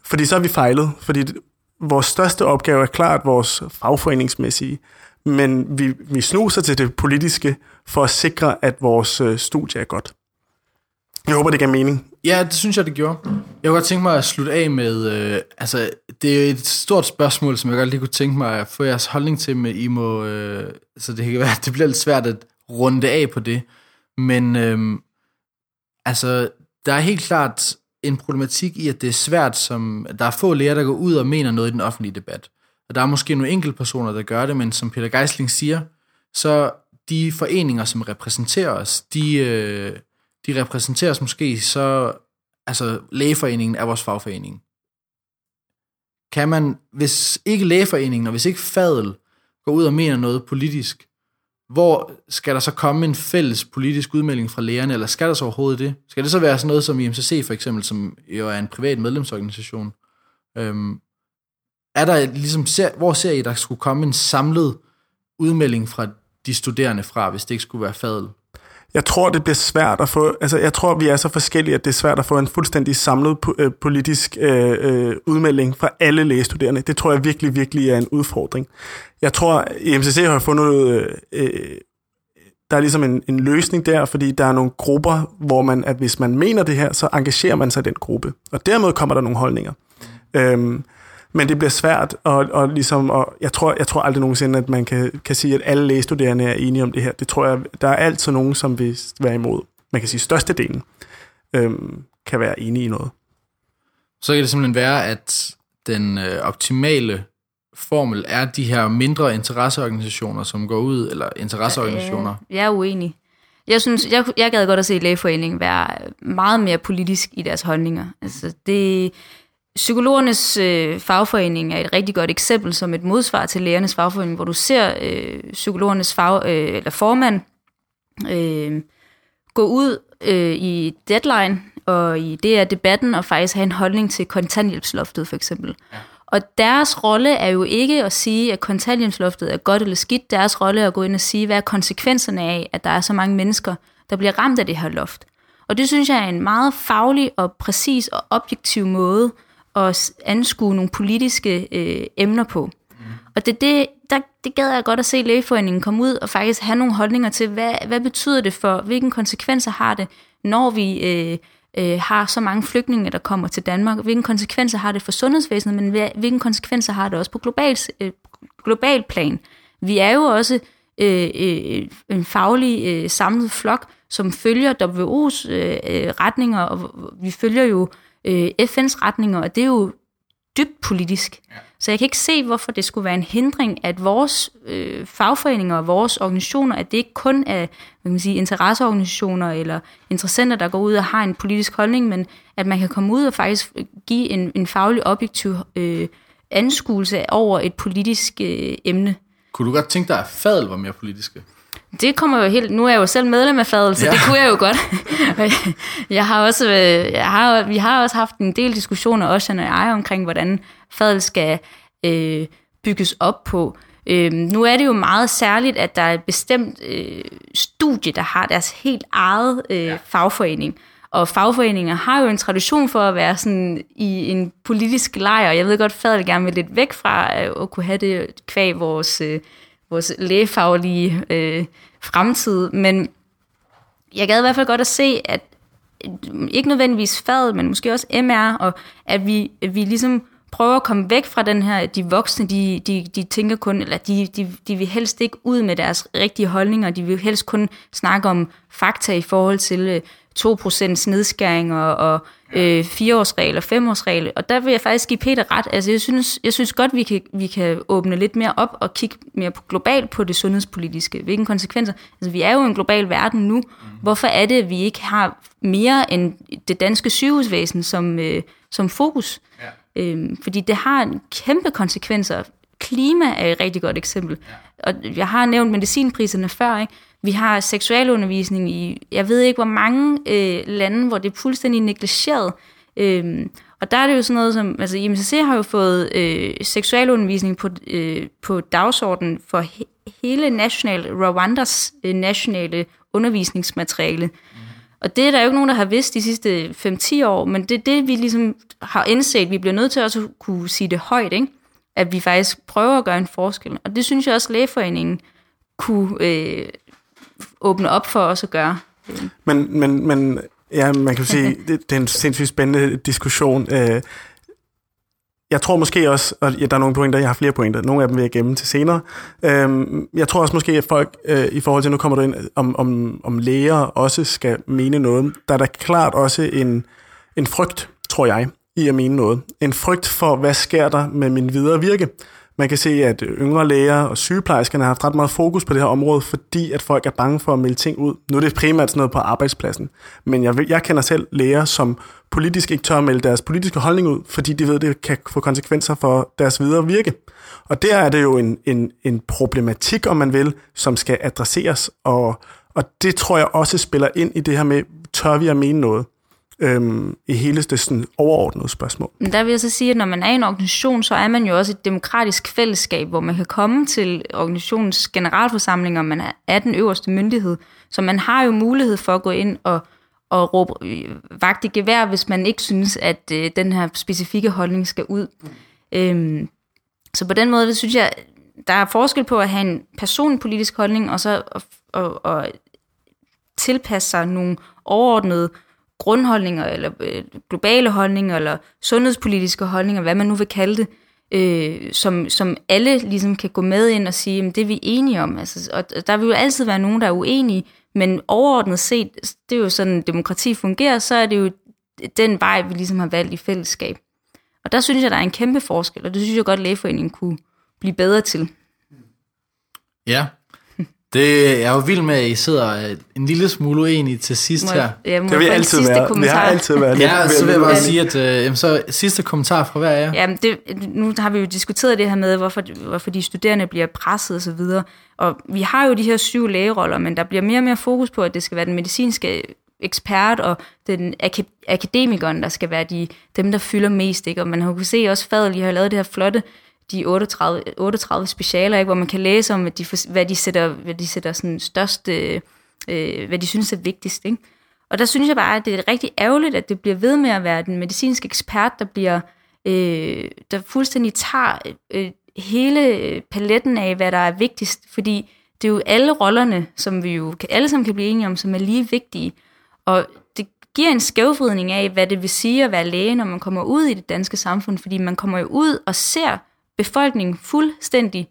Fordi så har vi fejlet. Fordi vores største opgave er klart vores fagforeningsmæssige, men vi snuser til det politiske for at sikre, at vores studie er godt. Jeg håber, det gav mening. Ja, det synes jeg, det gjorde. Jeg kunne godt tænke mig at slutte af med, det er et stort spørgsmål, som jeg godt lige kunne tænke mig at få jeres holdning til, men I må, så det kan være, det bliver lidt svært at runde af på det, men der er helt klart en problematik i, at det er svært, som der er få læger, der går ud og mener noget i den offentlige debat. Og der er måske nogle enkeltpersoner, der gør det, men som Peter Geisling siger, så de foreninger, som repræsenterer os, de repræsenterer os måske, så altså Lægeforeningen er vores fagforening. Kan man, hvis ikke Lægeforeningen, og hvis ikke FADL går ud og mener noget politisk, hvor skal der så komme en fælles politisk udmelding fra lægerne, eller skal der så overhovedet det? Skal det så være sådan noget som IMCC for eksempel, som jo er en privat medlemsorganisation? Er der ligesom, hvor ser I, der skulle komme en samlet udmelding fra de studerende fra, hvis det ikke skulle være FADL? Jeg tror, det bliver svært at få... Altså, jeg tror, vi er så forskellige, at det er svært at få en fuldstændig samlet politisk udmelding fra alle lægestuderende. Det tror jeg virkelig, virkelig er en udfordring. Jeg tror, IMCC har fundet... Der er ligesom en løsning der, fordi der er nogle grupper, hvor man, at hvis man mener det her, så engagerer man sig i den gruppe. Og dermed kommer der nogle holdninger. Men det bliver svært, og ligesom, og jeg tror aldrig nogensinde, at man kan sige, at alle lægestuderende er enige om det her. Det tror jeg, der er altid nogen, som vil være imod. Man kan sige, at størstedelen kan være enige i noget. Så kan det simpelthen være, at den optimale formel er de her mindre interesseorganisationer, som går ud, eller interesseorganisationer? Jeg er uenig. Jeg synes, jeg gad godt at se Lægeforeningen være meget mere politisk i deres holdninger. Altså det... Psykologernes fagforening er et rigtig godt eksempel som et modsvar til lægernes fagforening, hvor du ser psykologernes formand gå ud i Deadline og i det er debatten og faktisk have en holdning til kontanthjælpsloftet for eksempel. Ja. Og deres rolle er jo ikke at sige, at kontanthjælpsloftet er godt eller skidt. Deres rolle er at gå ind og sige, hvad er konsekvenserne af, at der er så mange mennesker, der bliver ramt af det her loft. Og det synes jeg er en meget faglig og præcis og objektiv måde at anskue nogle politiske emner på. Mm. Og det gad jeg godt at se Lægeforeningen komme ud og faktisk have nogle holdninger til, hvad betyder det for, hvilke konsekvenser har det, når vi har så mange flygtninge, der kommer til Danmark, hvilke konsekvenser har det for sundhedsvæsenet, men hvilke konsekvenser har det også på global plan. Vi er jo også en faglig samlet flok, som følger WHO's retninger, og vi følger jo FN's retninger, og det er jo dybt politisk. Ja. Så jeg kan ikke se, hvorfor det skulle være en hindring, at vores fagforeninger og vores organisationer, at det ikke kun er hvad man siger, interesseorganisationer eller interessenter, der går ud og har en politisk holdning, men at man kan komme ud og faktisk give en faglig objektiv anskuelse over et politisk emne. Kunne du godt tænke dig, at FADL var mere politiske? Det kommer jo helt... Nu er jeg jo selv medlem af FADL, så ja. Det kunne jeg jo godt. Vi har også haft en del diskussioner, Ossian og jeg, omkring, hvordan FADL skal bygges op på. Nu er det jo meget særligt, at der er et bestemt studie, der har deres helt eget fagforening. Og fagforeninger har jo en tradition for at være sådan i en politisk lejr. Jeg ved godt, FADL gerne vil lidt væk fra at kunne have det kvæg vores lægefaglige fremtid, men jeg gad i hvert fald godt at se, at ikke nødvendigvis faget, men måske også MR, og at vi ligesom prøver at komme væk fra den her, de voksne, de tænker kun, eller de vil helst ikke ud med deres rigtige holdninger, de vil helst kun snakke om fakta i forhold til 2% nedskæring og 4-årsregel og 5-årsregel, og der vil jeg faktisk give Peter ret. Altså, jeg synes godt, vi kan åbne lidt mere op og kigge mere globalt på det sundhedspolitiske. Hvilke konsekvenser? Altså, vi er jo en global verden nu. Hvorfor er det, at vi ikke har mere end det danske sygehusvæsen som fokus? Ja. Fordi det har kæmpe konsekvenser. Klima er et rigtig godt eksempel. Ja. Og jeg har nævnt medicinpriserne før, ikke? Vi har seksualundervisning i, jeg ved ikke hvor mange lande, hvor det er fuldstændig negligeret. Og der er det jo sådan noget som, altså IMCC har jo fået seksualundervisning på dagsordenen for hele Rwandas nationale undervisningsmateriale. Mm. Og det er der jo ikke nogen, der har vidst de sidste 5-10 år, men det er det, vi ligesom har indset. Vi bliver nødt til også at kunne sige det højt, ikke? At vi faktisk prøver at gøre en forskel. Og det synes jeg også, Lægeforeningen kunne... åbne op for os at gøre. Men ja, man kan jo sige, det er en sindssygt spændende diskussion. Jeg tror måske også, og der er nogle pointer, jeg har flere pointer, nogle af dem vil jeg gemme til senere. Jeg tror også måske, at folk i forhold til, nu kommer du ind, om læger også skal mene noget. Der er da klart også en frygt, tror jeg, i at mene noget. En frygt for, hvad sker der med min videre virke? Man kan se, at yngre læger og sygeplejerskerne har haft ret meget fokus på det her område, fordi at folk er bange for at melde ting ud. Nu er det primært sådan noget på arbejdspladsen. Men jeg kender selv læger, som politisk ikke tør at melde deres politiske holdning ud, fordi de ved, at det kan få konsekvenser for deres videre virke. Og der er det jo en problematik, om man vil, som skal adresseres. Og det tror jeg også spiller ind i det her med, tør vi at mene noget? i hele det sådan overordnede spørgsmål. Men der vil jeg så sige, at når man er i en organisation, så er man jo også et demokratisk fællesskab, hvor man kan komme til organisationens generalforsamling, og man er den øverste myndighed. Så man har jo mulighed for at gå ind og råbe vagt i gevær, hvis man ikke synes, at den her specifikke holdning skal ud. Så på den måde, synes jeg, der er forskel på at have en personpolitisk holdning, og så at tilpasse sig nogle overordnede grundholdninger, eller globale holdninger, eller sundhedspolitiske holdninger, hvad man nu vil kalde det, som alle ligesom kan gå med ind og sige, jamen, det er vi enige om. Altså, og der vil jo altid være nogen, der er uenige, men overordnet set, det er jo sådan, demokrati fungerer, så er det jo den vej, vi ligesom har valgt i fællesskab. Og der synes jeg, der er en kæmpe forskel, og det synes jeg godt, Lægeforeningen kunne blive bedre til. Ja, det er jo vild med, at I sidder en lille smule uenige til sidst her. Ja, det vil jeg altid være. Det har altid været. Ja, så vil jeg bare sige, at så sidste kommentar fra hver af jer. Jamen, nu har vi jo diskuteret det her med, hvorfor de studerende bliver presset og så videre. Og vi har jo de her 7 lægeroller, men der bliver mere og mere fokus på, at det skal være den medicinske ekspert og den akademikeren, der skal være dem, der fylder mest. Ikke? Og man har jo kunnet se også, FADL har lavet det her flotte, de 38 specialer, ikke, hvor man kan læse om, hvad de sætter sådan størst, hvad de synes er vigtigst. Ikke? Og der synes jeg bare, at det er rigtig ærgerligt, at det bliver ved med at være den medicinske ekspert, der bliver der fuldstændig tager hele paletten af, hvad der er vigtigst, fordi det er jo alle rollerne, som vi jo alle sammen kan blive enige om, som er lige vigtige. Og det giver en skævvridning af, hvad det vil sige at være læge, når man kommer ud i det danske samfund, fordi man kommer jo ud og ser befolkningen fuldstændig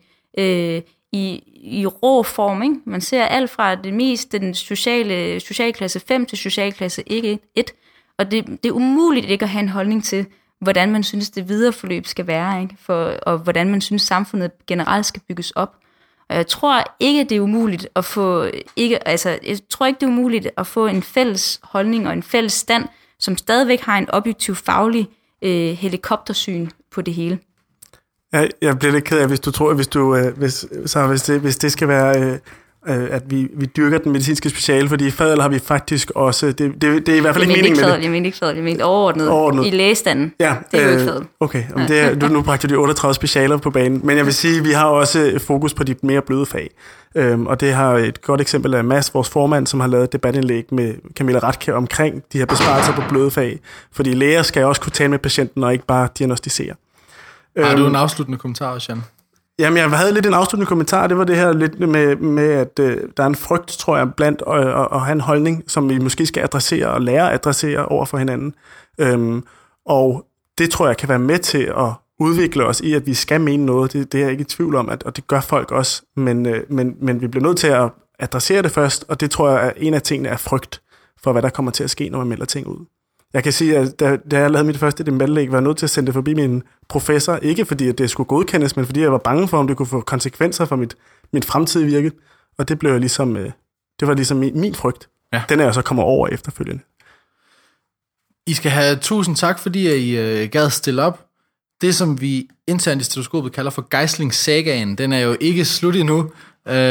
i rå form, ikke? Man ser alt fra det mest den socialklasse 5 til socialklasse 1, og det er umuligt ikke at have en holdning til, hvordan man synes, det videre forløb skal være, ikke? Og hvordan man synes, samfundet generelt skal bygges op. Og jeg tror ikke, det er umuligt at få en fælles holdning og en fælles stand, som stadigvæk har en objektiv faglig helikoptersyn på det hele. Jeg bliver lidt ked af, hvis du tror, hvis det skal være, at vi dyrker den medicinske speciale, fordi i FADL har vi faktisk også, det er i hvert fald ikke meningen med det. Jeg mener ikke FADL, jeg mener overordnet i lægestanden. Ja, det er jo ikke FADL. Okay, ja. Nu bragte de 38 specialer på banen, men jeg vil sige, vi har også fokus på de mere bløde fag, og det har et godt eksempel af Mads, vores formand, som har lavet et debatindlæg med Camilla Ratke omkring de her besparelser på bløde fag, fordi læger skal også kunne tale med patienten og ikke bare diagnostisere. Har du en afsluttende kommentar, Ossian? Jamen, jeg havde lidt en afsluttende kommentar. Det var det her lidt med at der er en frygt, tror jeg, blandt at have en holdning, som vi måske skal adressere og lære at adressere over for hinanden. Og det tror jeg kan være med til at udvikle os i, at vi skal mene noget. Det er jeg ikke i tvivl om, og det gør folk også. Men vi bliver nødt til at adressere det først, og det tror jeg er en af tingene er frygt for, hvad der kommer til at ske, når man melder ting ud. Jeg kan sige, at da jeg lavede mit første debatindlæg, var jeg nødt til at sende det forbi min professor. Ikke fordi, at det skulle godkendes, men fordi jeg var bange for, om det kunne få konsekvenser for mit fremtidige virke. Og det blev ligesom, det var ligesom min frygt. Ja. Den er jeg så kommet over efterfølgende. I skal have 1000 tak, fordi I gad stille op. Det, som vi internt i stetoskopet kalder for Geisling-sagaen, den er jo ikke slut endnu,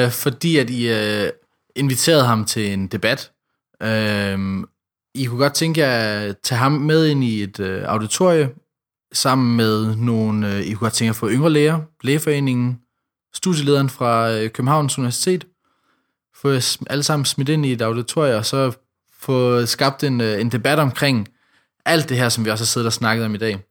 fordi at I inviterede ham til en debat. I kunne godt tænke jer at tage ham med ind i et auditorie, sammen med nogle, I kunne godt tænke jer at få yngre læger, Lægeforeningen, studielederen fra Københavns Universitet, få alle sammen smidt ind i et auditorie, og så få skabt en debat omkring alt det her, som vi også har siddet og snakket om i dag. Det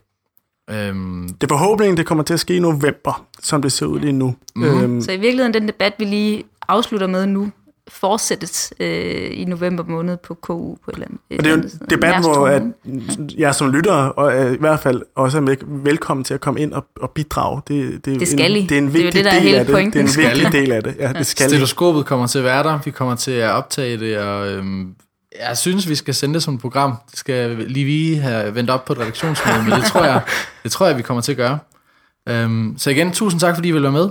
er forhåbningen, det kommer til at ske i november, som det ser ud lige nu. Mm-hmm. Så i virkeligheden, den debat, vi lige afslutter med nu, fortsættes i november måned på KU på et eller andet. Og det er en debat, hvor jeg som lytter og i hvert fald også er velkommen til at komme ind og bidrage. Det skal I. Det er en vigtig del af det. Det er en vigtig del af det. Ja, det skal I. Stetoskopet kommer til at være der. Vi kommer til at optage det, og jeg synes, vi skal sende det som et program. Det skal lige have vendt op på et redaktionsmøde, men det tror jeg, vi kommer til at gøre. Så igen, 1000 tak, fordi I vil være med.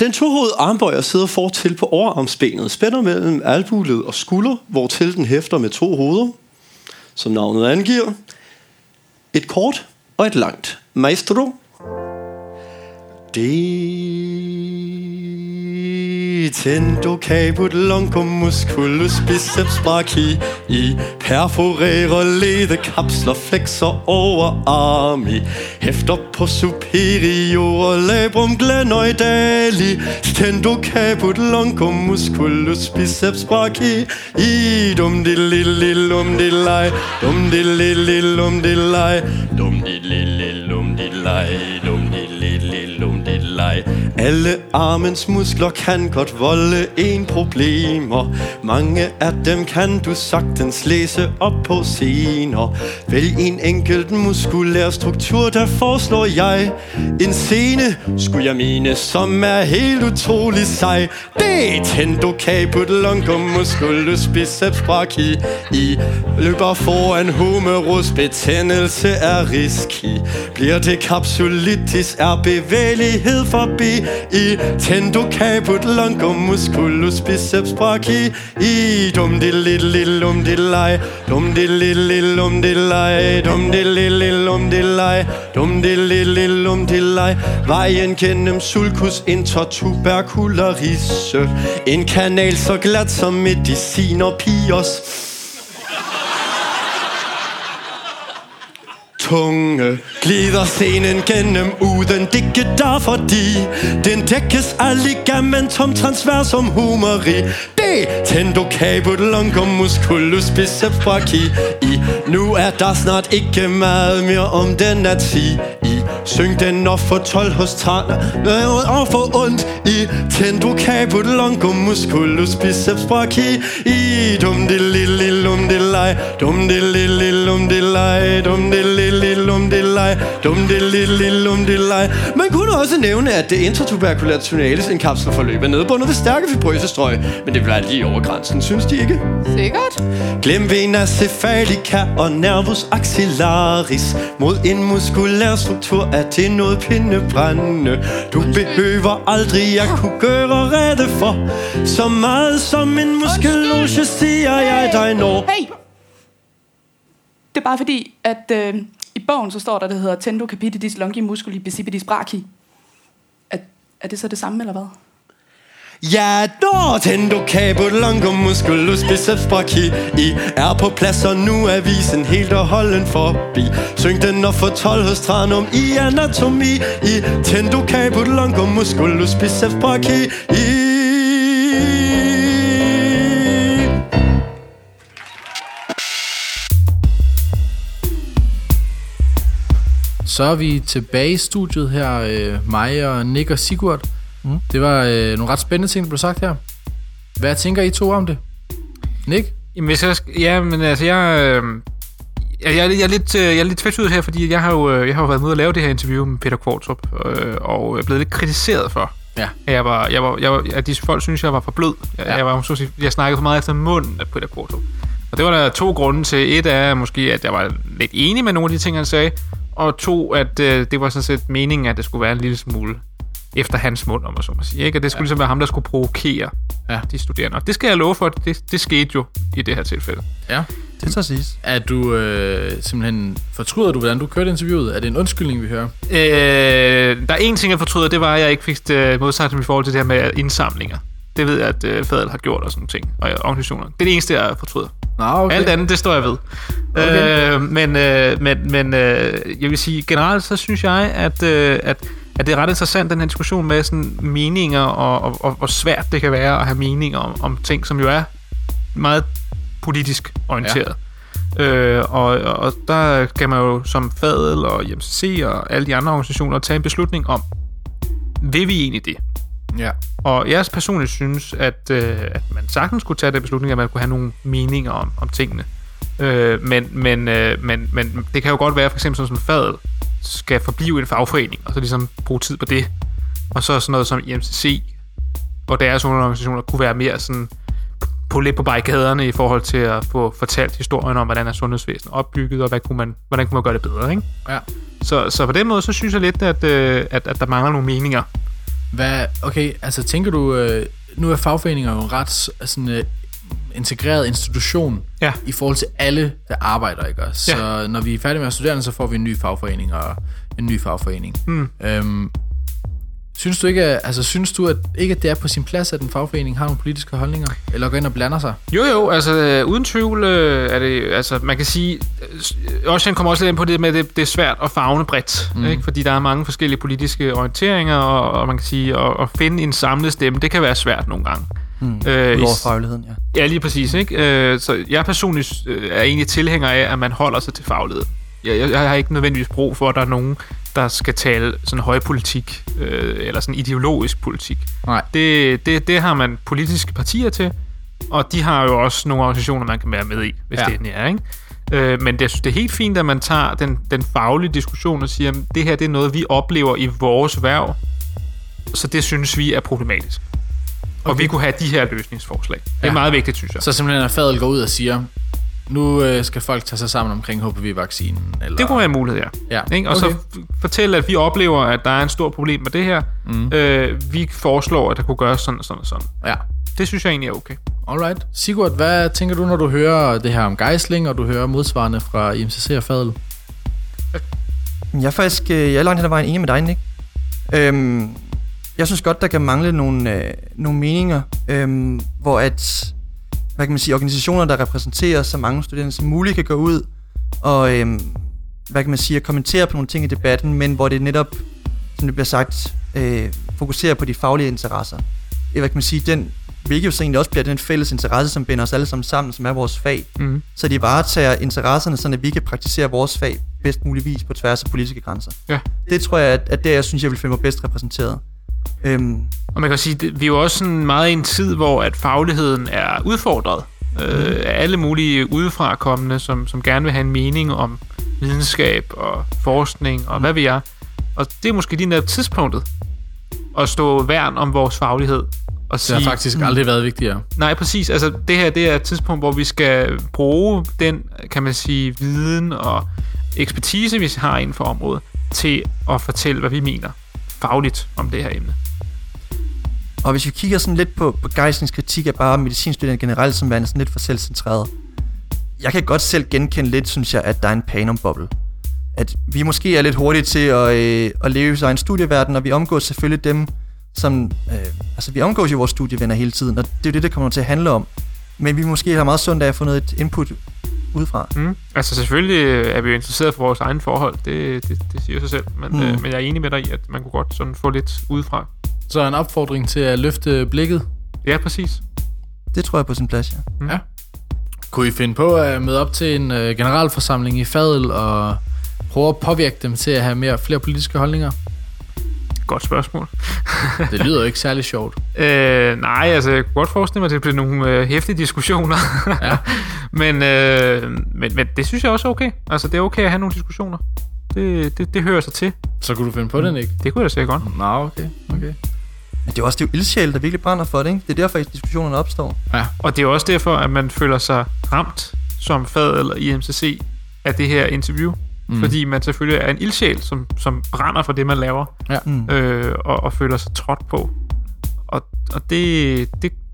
Den tohovede armbøjer sidder fortil på overarmsbenet, spænder mellem albueled og skulder, hvortil den hæfter med 2 hoveder, som navnet angiver. Et kort og et langt. Maestro. Detendo caput longo musculus biceps brachii i perforerer ledekapsler, flexer overarmi, hæfter på superior labrum glenoidali. Detendo caput longo musculus biceps brachii i dum di lille lum di lej, dum di lille lum di lej, dum di lille lum di lej, dum di lille lum di lej. Alle armens muskler kan godt volde en problemer. Mange af dem kan du sagtens læse op på senere. Vælg en enkelt muskulær struktur, der foreslår jeg en scene, skulle jeg mene, som er helt utrolig sej. Detendo caput longo musculus biceps brachii i løber foran humerus, betændelse er riski. Bliver det kapsulitis, er bevægelighed forbi i Detendo caput longo musculus biceps brachii i dum di lille lum di lej, dum di lille lum di lej, dum di lille lum di lej, dum di lille lum di lej. Vejen gennem sulcus intertubercularis, en kanal så glat som medicinerpigers tunge. Glider scenen gennem uden digge der, fordi den dækkes af ligamentum transversum humeri. Detendo caput longo musculus biceps brachii i. Nu er der snart ikke meget mere om den at sige i. Syng den op for 12 hos træner og for ondt i. Detendo caput longo musculus biceps brachii i. Dum de lille lum de lej, dum de lille lum de lej, dum de lille lum de lej, dum de lille lum de lej. Man kunne også nævne, at det intratuberculære tunalis indkapselforløb er nedbundet ved stærke fibrøsestrøg, men det bliver lige over grænsen, synes de ikke? Sikkert. Glem vena cephalica og nervus axillaris. Mod en muskulær struktur er det noget pindebrændende. Du behøver aldrig at kunne gøre rette for så meget som en muskelloge, siger jeg dig når. Hey! Det er bare fordi, at i bogen så står der, det hedder Detendo capitidis longi musculi bicipidis brachii. Er det så det samme, eller hvad? Ja, Detendo caput longo musculus biceps brachii i er på plads, og nu er visen helt og holden forbi. Syng den og få 12 hos tranum i anatomi i Detendo caput longo musculus biceps brachii i. Så er vi tilbage i studiet her, mig og Nick og Sigurd. Det var nogle ret spændende ting, der blev sagt her. Hvad tænker I to om det? Nick? Jamen, hvis jeg jeg er lidt tvetydig her, fordi jeg har jo været med at lave det her interview med Peter Kvartrup, og blevet lidt kritiseret for. Ja. At de folk synes, jeg var for blød. Jeg snakkede for meget efter munden af Peter Kvartrup. Og det var der to grunde til. Et er måske, at jeg var lidt enig med nogle af de ting, han sagde, og to, at det var sådan set meningen, at det skulle være en lille smule efter hans mund, om man så må sige, ikke? Og det skulle ligesom være ham, der skulle provokere de studerende. Og det skal jeg love for, det skete jo i det her tilfælde. Ja, det så siges. Er du simpelthen... Fortryder du, hvordan du kørte interviewet? Er det en undskyldning, vi hører? Der er én ting, jeg fortryder, det var, at jeg ikke fik modsagt i forhold til det her med indsamlinger. Det ved jeg, at FADL har gjort og sådan ting, og organisationer. Det er det eneste, jeg fortryder. Nå, okay. Alt andet, det står jeg ved. Okay. Men jeg vil sige, generelt så synes jeg, at det er ret interessant, den her diskussion med sådan meninger, og hvor svært det kan være at have meninger om ting, som jo er meget politisk orienteret. Ja. Og der kan man jo som FADL og IMCC og alle de andre organisationer tage en beslutning om, vil vi egentlig det? Ja. Og jeg personligt synes, at man sagtens kunne tage den beslutning, at man kunne have nogle meninger om tingene. Men det kan jo godt være, for eksempel sådan som FADL skal forblive en fagforening, og så ligesom bruge tid på det. Og så sådan noget som IMCC, hvor deres organisationer kunne være mere sådan lidt på barrikaderne i forhold til at få fortalt historien om, hvordan er sundhedsvæsenet opbygget, og hvordan kunne man gøre det bedre, ikke? Ja. Så på den måde, så synes jeg lidt, at der mangler nogle meninger. Okay, altså tænker du, nu er fagforeninger jo en ret integreret institution i forhold til alle, der arbejder, ikke? Så når vi er færdige med at studere, så får vi en ny fagforening og en ny fagforening. Synes du ikke, altså synes du at ikke at det er på sin plads, at en fagforening har nogle politiske holdninger eller går ind og blander sig? Jo, altså uden tvivl er det, altså man kan sige, Ossian kommer også lidt ind på det med det er svært at favne bredt, ikke? Fordi der er mange forskellige politiske orienteringer og man kan sige at finde en samlet stemme, det kan være svært nogle gange. Fagligheden, ja. Ja, lige præcis, ikke? Så jeg personligt er egentlig tilhænger af, at man holder sig til faglighed. Jeg har ikke nødvendigvis brug for, at der er nogen, der skal tale sådan højpolitik eller sådan ideologisk politik. Nej. Det har man politiske partier til, og de har jo også nogle organisationer, man kan være med i, hvis det endelig er, ikke? Men jeg synes, det er helt fint, at man tager den faglige diskussion og siger, at det her det er noget, vi oplever i vores hverv, så det synes vi er problematisk. Okay. Og vi kunne have de her løsningsforslag. Det er meget vigtigt, synes jeg. Så simpelthen, at FADL går ud og siger, nu skal folk tage sig sammen omkring HPV-vaccinen. Eller... Det kunne være en mulighed, ja. Ikke? Og okay. Så fortælle, at vi oplever, at der er en stor problem med det her. Vi foreslår, at der kunne gøres sådan og sådan og sådan. Ja. Det synes jeg egentlig er okay. Alright. Sigurd, hvad tænker du, når du hører det her om Geisling, og du hører modsvarende fra IMCC og FADL? Jeg er langt hen ad vejen enig med dig, Nick. Jeg synes godt, der kan mangle nogle meninger, hvor at, hvad kan man sige, organisationer, der repræsenterer så mange studerende som muligt, kan gå ud og, hvad kan man sige, kommentere på nogle ting i debatten, men hvor det netop, som det bliver sagt, fokuserer på de faglige interesser. Hvad kan man sige, hvilket jo så egentlig også bliver den fælles interesse, som binder os alle sammen sammen, som er vores fag. Mm-hmm. Så de varetager interesserne, sådan at vi kan praktisere vores fag bedst muligvis på tværs af politiske grænser. Ja. Det tror jeg, at det, jeg synes, jeg vil finde mig bedst repræsenteret. Og man kan sige, vi er jo også sådan meget i en tid, hvor at fagligheden er udfordret af alle mulige udefrakommende, som gerne vil have en mening om videnskab og forskning og hvad vi er. Og det er måske lige netop tidspunktet at stå værn om vores faglighed. Og sige, det har faktisk aldrig været vigtigere. Nej, præcis. Altså, det her det er et tidspunkt, hvor vi skal bruge den, kan man sige, viden og ekspertise, vi har inden for området, til at fortælle, hvad vi mener fagligt om det her emne. Og hvis vi kigger sådan lidt på Geislings kritik af bare medicinstuderende generelt, som er sådan lidt for selvcentreret. Jeg kan godt selv genkende lidt, synes jeg, at der er en panum-boble. At vi måske er lidt hurtige til at leve i sin egen studieverden, og vi omgås selvfølgelig dem, som... altså, vi omgås jo vores studievenner hele tiden, og det er jo det, det kommer til at handle om. Men vi måske har meget sundt af at få noget input udefra. Altså selvfølgelig er vi jo interesseret for vores egen forhold, det siger sig selv, men, men jeg er enig med dig i, at man kunne godt sådan få lidt udefra. Så en opfordring til at løfte blikket? Ja, præcis. Det tror jeg på sin plads, ja. Ja. Kunne I finde på at møde op til en generalforsamling i FADL og prøve at påvirke dem til at have flere politiske holdninger? Godt spørgsmål. Det lyder jo ikke særlig sjovt. Nej, altså jeg kunne godt forestille mig, at det bliver nogle heftige diskussioner. Ja. men det synes jeg også er okay. Altså det er okay at have nogle diskussioner. Det hører sig til. Så kunne du finde på den, ikke? Det kunne jeg da sige godt. Nej, okay. Men det er også det ildsjæl, der virkelig brænder for det, ikke? Det er derfor, at diskussionerne opstår. Ja. Og det er også derfor, at man føler sig ramt som FAD eller IMCC af det her interview. Fordi man selvfølgelig er en ildsjæl, som brænder for det, man laver, og føler sig trådt på. Og det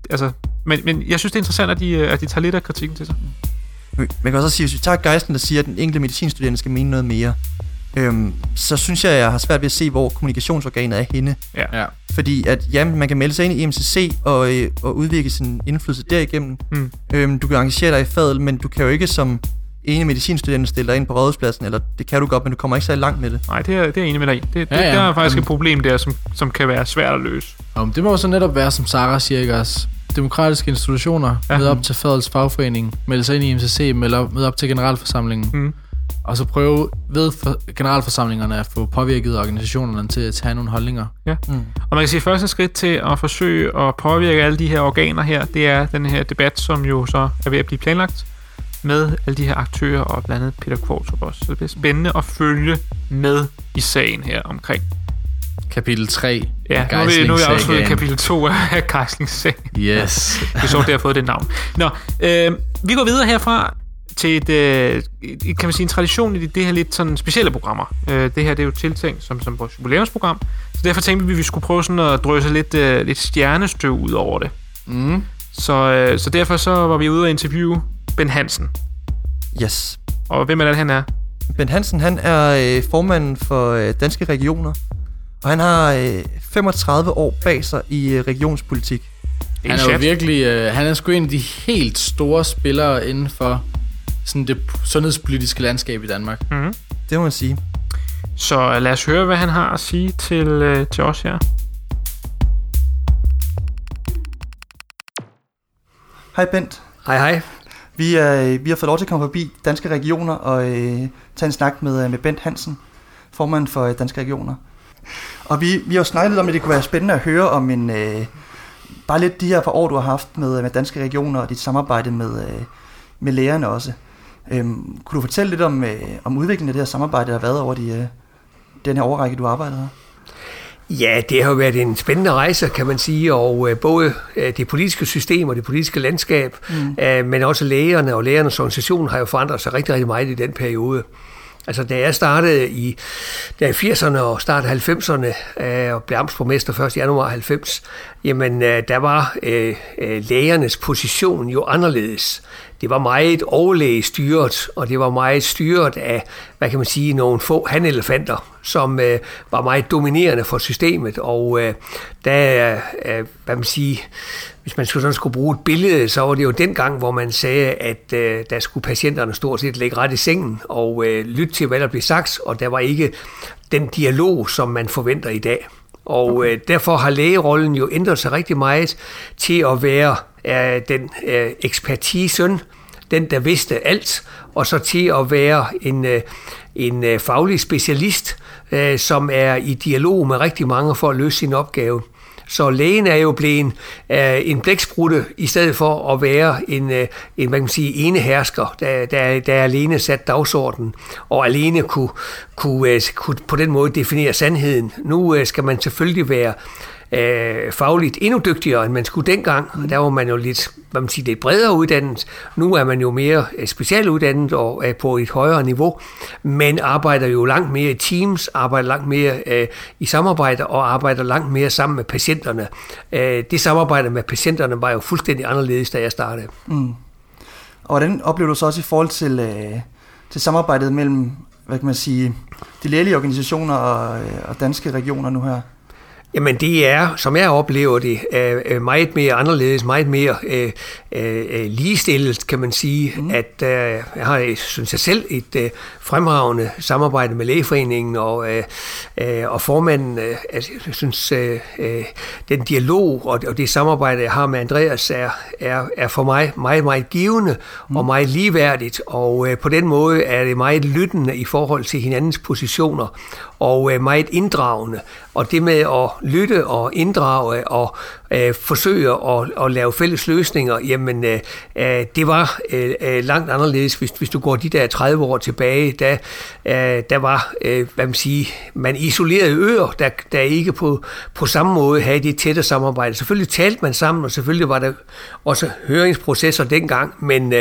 altså, men jeg synes, det er interessant, at de tager lidt af kritikken til sig. Man kan også sige, hvis vi tager Geisling, der siger, at den enkelte medicinstuderende skal mene noget mere, så synes jeg har svært ved at se, hvor kommunikationsorganet er henne. Ja. Fordi at, man kan melde sig ind i IMCC og udvirke sin indflydelse derigennem. Du kan engagere dig i FADL, men du kan jo ikke som ene medicinstuderende stiller ind på rådhuspladsen, eller det kan du godt, men du kommer ikke så langt med det. Nej, det er enig med dig i. Der er faktisk et problem der, som kan være svært at løse. Det må jo så netop være, som Sara siger, ikke også? Demokratiske institutioner, møde op til FADLs fagforening, melde sig ind i IMCC, møde op til generalforsamlingen, og så prøve ved generalforsamlingerne at få påvirket organisationerne til at tage nogle holdninger. Ja. Og man kan sige, at første skridt til at forsøge at påvirke alle de her organer her, det er den her debat, som jo så er ved at blive planlagt, med alle de her aktører, og blandt andet Peter Kvartrup også. Så det bliver spændende at følge med i sagen her omkring. Kapitel 3. Ja, nu er jeg også fået kapitel 2 af Geislings sag. Yes. Det er sjovt, at jeg har fået det navn. Nå, vi går videre herfra til et, kan man sige, en tradition i det her lidt sådan specielle programmer. Det her det er jo tiltænkt som vores jubilæumsprogram. Så derfor tænkte vi, at vi skulle prøve sådan at drøse lidt stjernestøv ud over det. Så derfor så var vi ude at interviewe Bent Hansen. Yes. Og hvem er det, han er? Bent Hansen, han er formanden for Danske Regioner, Og han har 35 år bag sig i regionspolitik. Han er jo virkelig, han er sgu en af de helt store spillere inden for sådan det sundhedspolitiske landskab i Danmark. Mm-hmm. Det må man sige. Så lad os høre, hvad han har at sige til os her. Hej Bent. Hej. Vi har fået lov til at komme forbi Danske Regioner og tage en snak med Bent Hansen, formand for Danske Regioner. Og vi har jo snakket lidt om, at det kunne være spændende at høre om en... bare lidt de her par år, du har haft med Danske Regioner og dit samarbejde med lægerne også. Kunne du fortælle lidt om udviklingen af det her samarbejde, der har været over den her årrække, du arbejder her? Ja, det har jo været en spændende rejse, kan man sige, og både det politiske system og det politiske landskab, men også lægerne og lægernes organisation har jo forandret sig rigtig, rigtig meget i den periode. Altså, da jeg startede i 80'erne og startede 90'erne og blev amtsborgmester 1. januar 90, jamen, der var lægernes position jo anderledes. Det var meget overlægestyret, og det var meget styret af, hvad kan man sige, nogle få handelefanter, som var meget dominerende for systemet. Og der, hvad man siger, hvis man skulle bruge et billede, så var det jo dengang, hvor man sagde, at der skulle patienterne stort set ligge ret i sengen og lytte til, hvad der blev sagt, og der var ikke den dialog, som man forventer i dag. Og derfor har lægerollen jo ændret sig rigtig meget til at være den ekspertisen, den der vidste alt, og så til at være en faglig specialist, som er i dialog med rigtig mange for at løse sin opgave. Så lægen er jo blevet en blæksprutte, i stedet for at være en hvad kan man sige, enehersker, der alene sat dagsordenen, og alene kunne på den måde definere sandheden. Nu skal man selvfølgelig være fagligt endnu dygtigere, end man skulle dengang. Der var man jo lidt, hvad man siger, lidt bredere uddannet. Nu er man jo mere specialuddannet og er på et højere niveau, men arbejder jo langt mere i teams, arbejder langt mere i samarbejde og arbejder langt mere sammen med patienterne. Det samarbejde med patienterne var jo fuldstændig anderledes, da jeg startede. Mm. Og hvordan oplevede du så også i forhold til samarbejdet mellem, hvad kan man sige, de lægelige organisationer og Danske Regioner nu her? Jamen det er, som jeg oplever det, meget mere anderledes, meget mere ligestillet, kan man sige, at jeg har, synes jeg selv, et fremragende samarbejde med Lægeforeningen og formanden. Jeg synes, den dialog og det samarbejde, jeg har med Andreas, er for mig meget, meget givende og meget ligeværdigt, og på den måde er det meget lyttende i forhold til hinandens positioner, og meget inddragende, og det med at lytte og inddrage og forsøge at lave fælles løsninger, jamen det var langt anderledes, hvis du går de der 30 år tilbage, der var, hvad man siger, man isolerede øer, der ikke på samme måde havde det tætte samarbejde. Selvfølgelig talte man sammen, og selvfølgelig var der også høringsprocesser dengang, men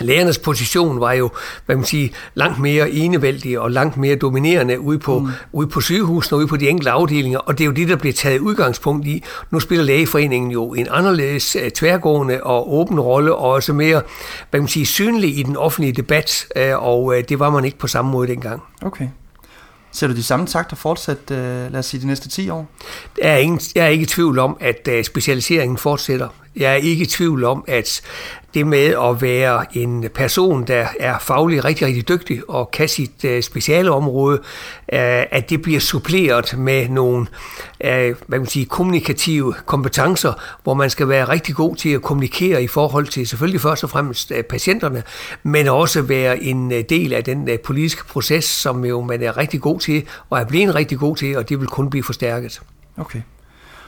lægernes position var jo, hvad man siger, langt mere enevældig og langt mere dominerende ude på sygehusene og ude på de enkelte afdelinger, og det er jo det, der bliver taget udgangspunkt i. Nu spiller Lægeforeningen jo en anderledes tværgående og åben rolle, og også mere, hvad man siger, synlig i den offentlige debat, og det var man ikke på samme måde dengang. Okay. Ser du de samme takter fortsat, lad os sige, de næste 10 år? Jeg er ikke i tvivl om, at specialiseringen fortsætter. Jeg er ikke i tvivl om, at det med at være en person, der er faglig rigtig, rigtig dygtig og kan sit speciale område, at det bliver suppleret med nogle, hvad man siger, kommunikative kompetencer, hvor man skal være rigtig god til at kommunikere i forhold til selvfølgelig først og fremmest patienterne, men også være en del af den politiske proces, som jo man er rigtig god til og er blevet rigtig god til, og det vil kun blive forstærket. Okay.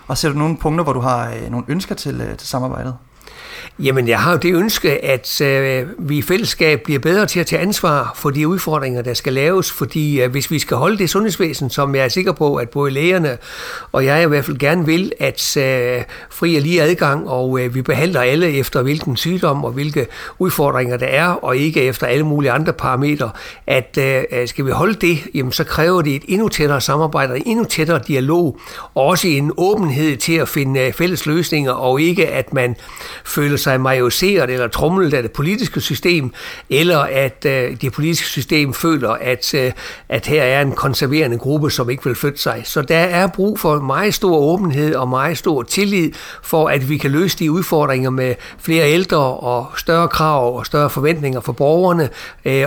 Og ser du nogle punkter, hvor du har nogle ønsker til samarbejdet? Jamen, jeg har jo det ønske, at vi i fællesskab bliver bedre til at tage ansvar for de udfordringer, der skal laves, fordi hvis vi skal holde det sundhedsvæsen, som jeg er sikker på, at både lægerne og jeg i hvert fald gerne vil, at fri og lige adgang, og vi behandler alle efter hvilken sygdom og hvilke udfordringer der er, og ikke efter alle mulige andre parametre, at skal vi holde det, jamen, så kræver det et endnu tættere samarbejde, en endnu tættere dialog, og også en åbenhed til at finde fælles løsninger, og ikke at man føle sig majoriseret eller tromlet af det politiske system, eller at det politiske system føler, at her er en konserverende gruppe, som ikke vil flytte sig. Så der er brug for meget stor åbenhed og meget stor tillid for, at vi kan løse de udfordringer med flere ældre og større krav og større forventninger for borgerne,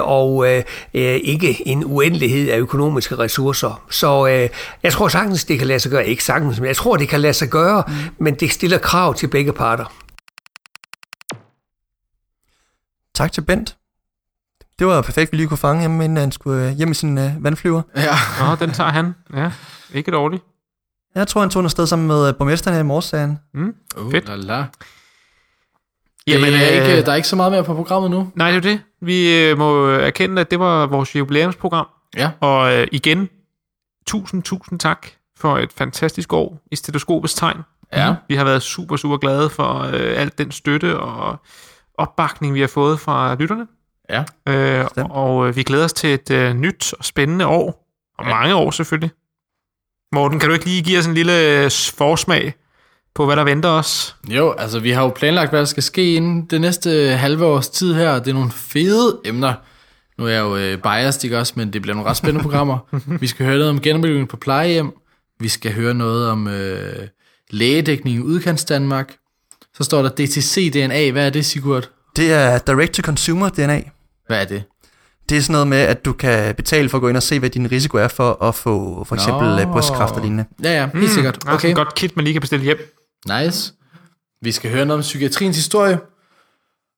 og ikke en uendelighed af økonomiske ressourcer. Så jeg tror sagtens, det kan lade sig gøre. Ikke sagtens, men jeg tror, det kan lade sig gøre, men det stiller krav til begge parter. Tak til Bent. Det var perfekt, vi lige kunne fange ham, inden han skulle hjem i sin vandflyver. Ja, den tager han. Ja, ikke dårligt. Jeg tror, han tog noget sted sammen med borgmesteren her i morges. Fedt. Jamen, der er ikke så meget mere på programmet nu. Nej, det er det. Vi må erkende, at det var vores jubilæumsprogram. Ja. Og igen, tusind tak for et fantastisk år i Stetoskopets tegn. Ja. Vi har været super glade for alt den støtte og opbakning, vi har fået fra lytterne. Ja. Og vi glæder os til et nyt og spændende år. Og mange år selvfølgelig. Morten, kan du ikke lige give os en lille forsmag på, hvad der venter os? Jo, altså vi har jo planlagt, hvad der skal ske inden det næste halve års tid her. Det er nogle fede emner. Nu er jeg jo biased, ikke også, men det bliver nogle ret spændende programmer. Vi skal høre noget om genopbygning på plejehjem. Vi skal høre noget om lægedækning i udkants Danmark. Så står der DTC-DNA. Hvad er det, Sigurd? Det er Direct-to-Consumer-DNA. Hvad er det? Det er sådan noget med, at du kan betale for at gå ind og se, hvad din risiko er for at få for eksempel brystkræft og lignende. Ja, helt sikkert. Okay. Det er godt kit, man lige kan bestille hjem. Nice. Vi skal høre noget om psykiatriens historie.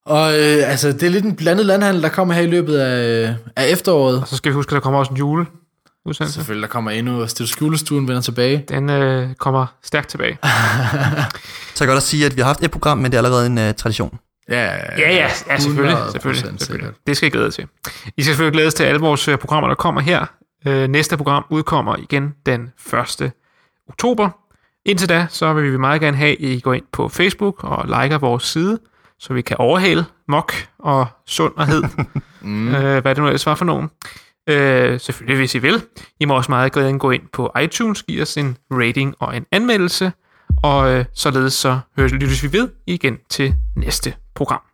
Og altså, det er lidt en blandet landhandel, der kommer her i løbet af efteråret. Og så skal vi huske, at der kommer også en jule. Udsendelse. Selvfølgelig, der kommer endnu Stetoskopestuen vender tilbage. Den kommer stærkt tilbage. Så jeg kan godt at sige, at vi har haft et program, men det er allerede en tradition. Ja, selvfølgelig. Det skal I glæde til. I skal selvfølgelig glædes til alle vores programmer, der kommer her. Næste program udkommer igen den 1. oktober. Indtil da, så vil vi meget gerne have, at I går ind på Facebook og liker vores side, så vi kan overhale mok og sundhed. Hvad det nu ellers var for nogen. Selvfølgelig, hvis I vil. I må også meget gerne gå ind på iTunes, give os en rating og en anmeldelse, og således så lyttes vi ved igen til næste program.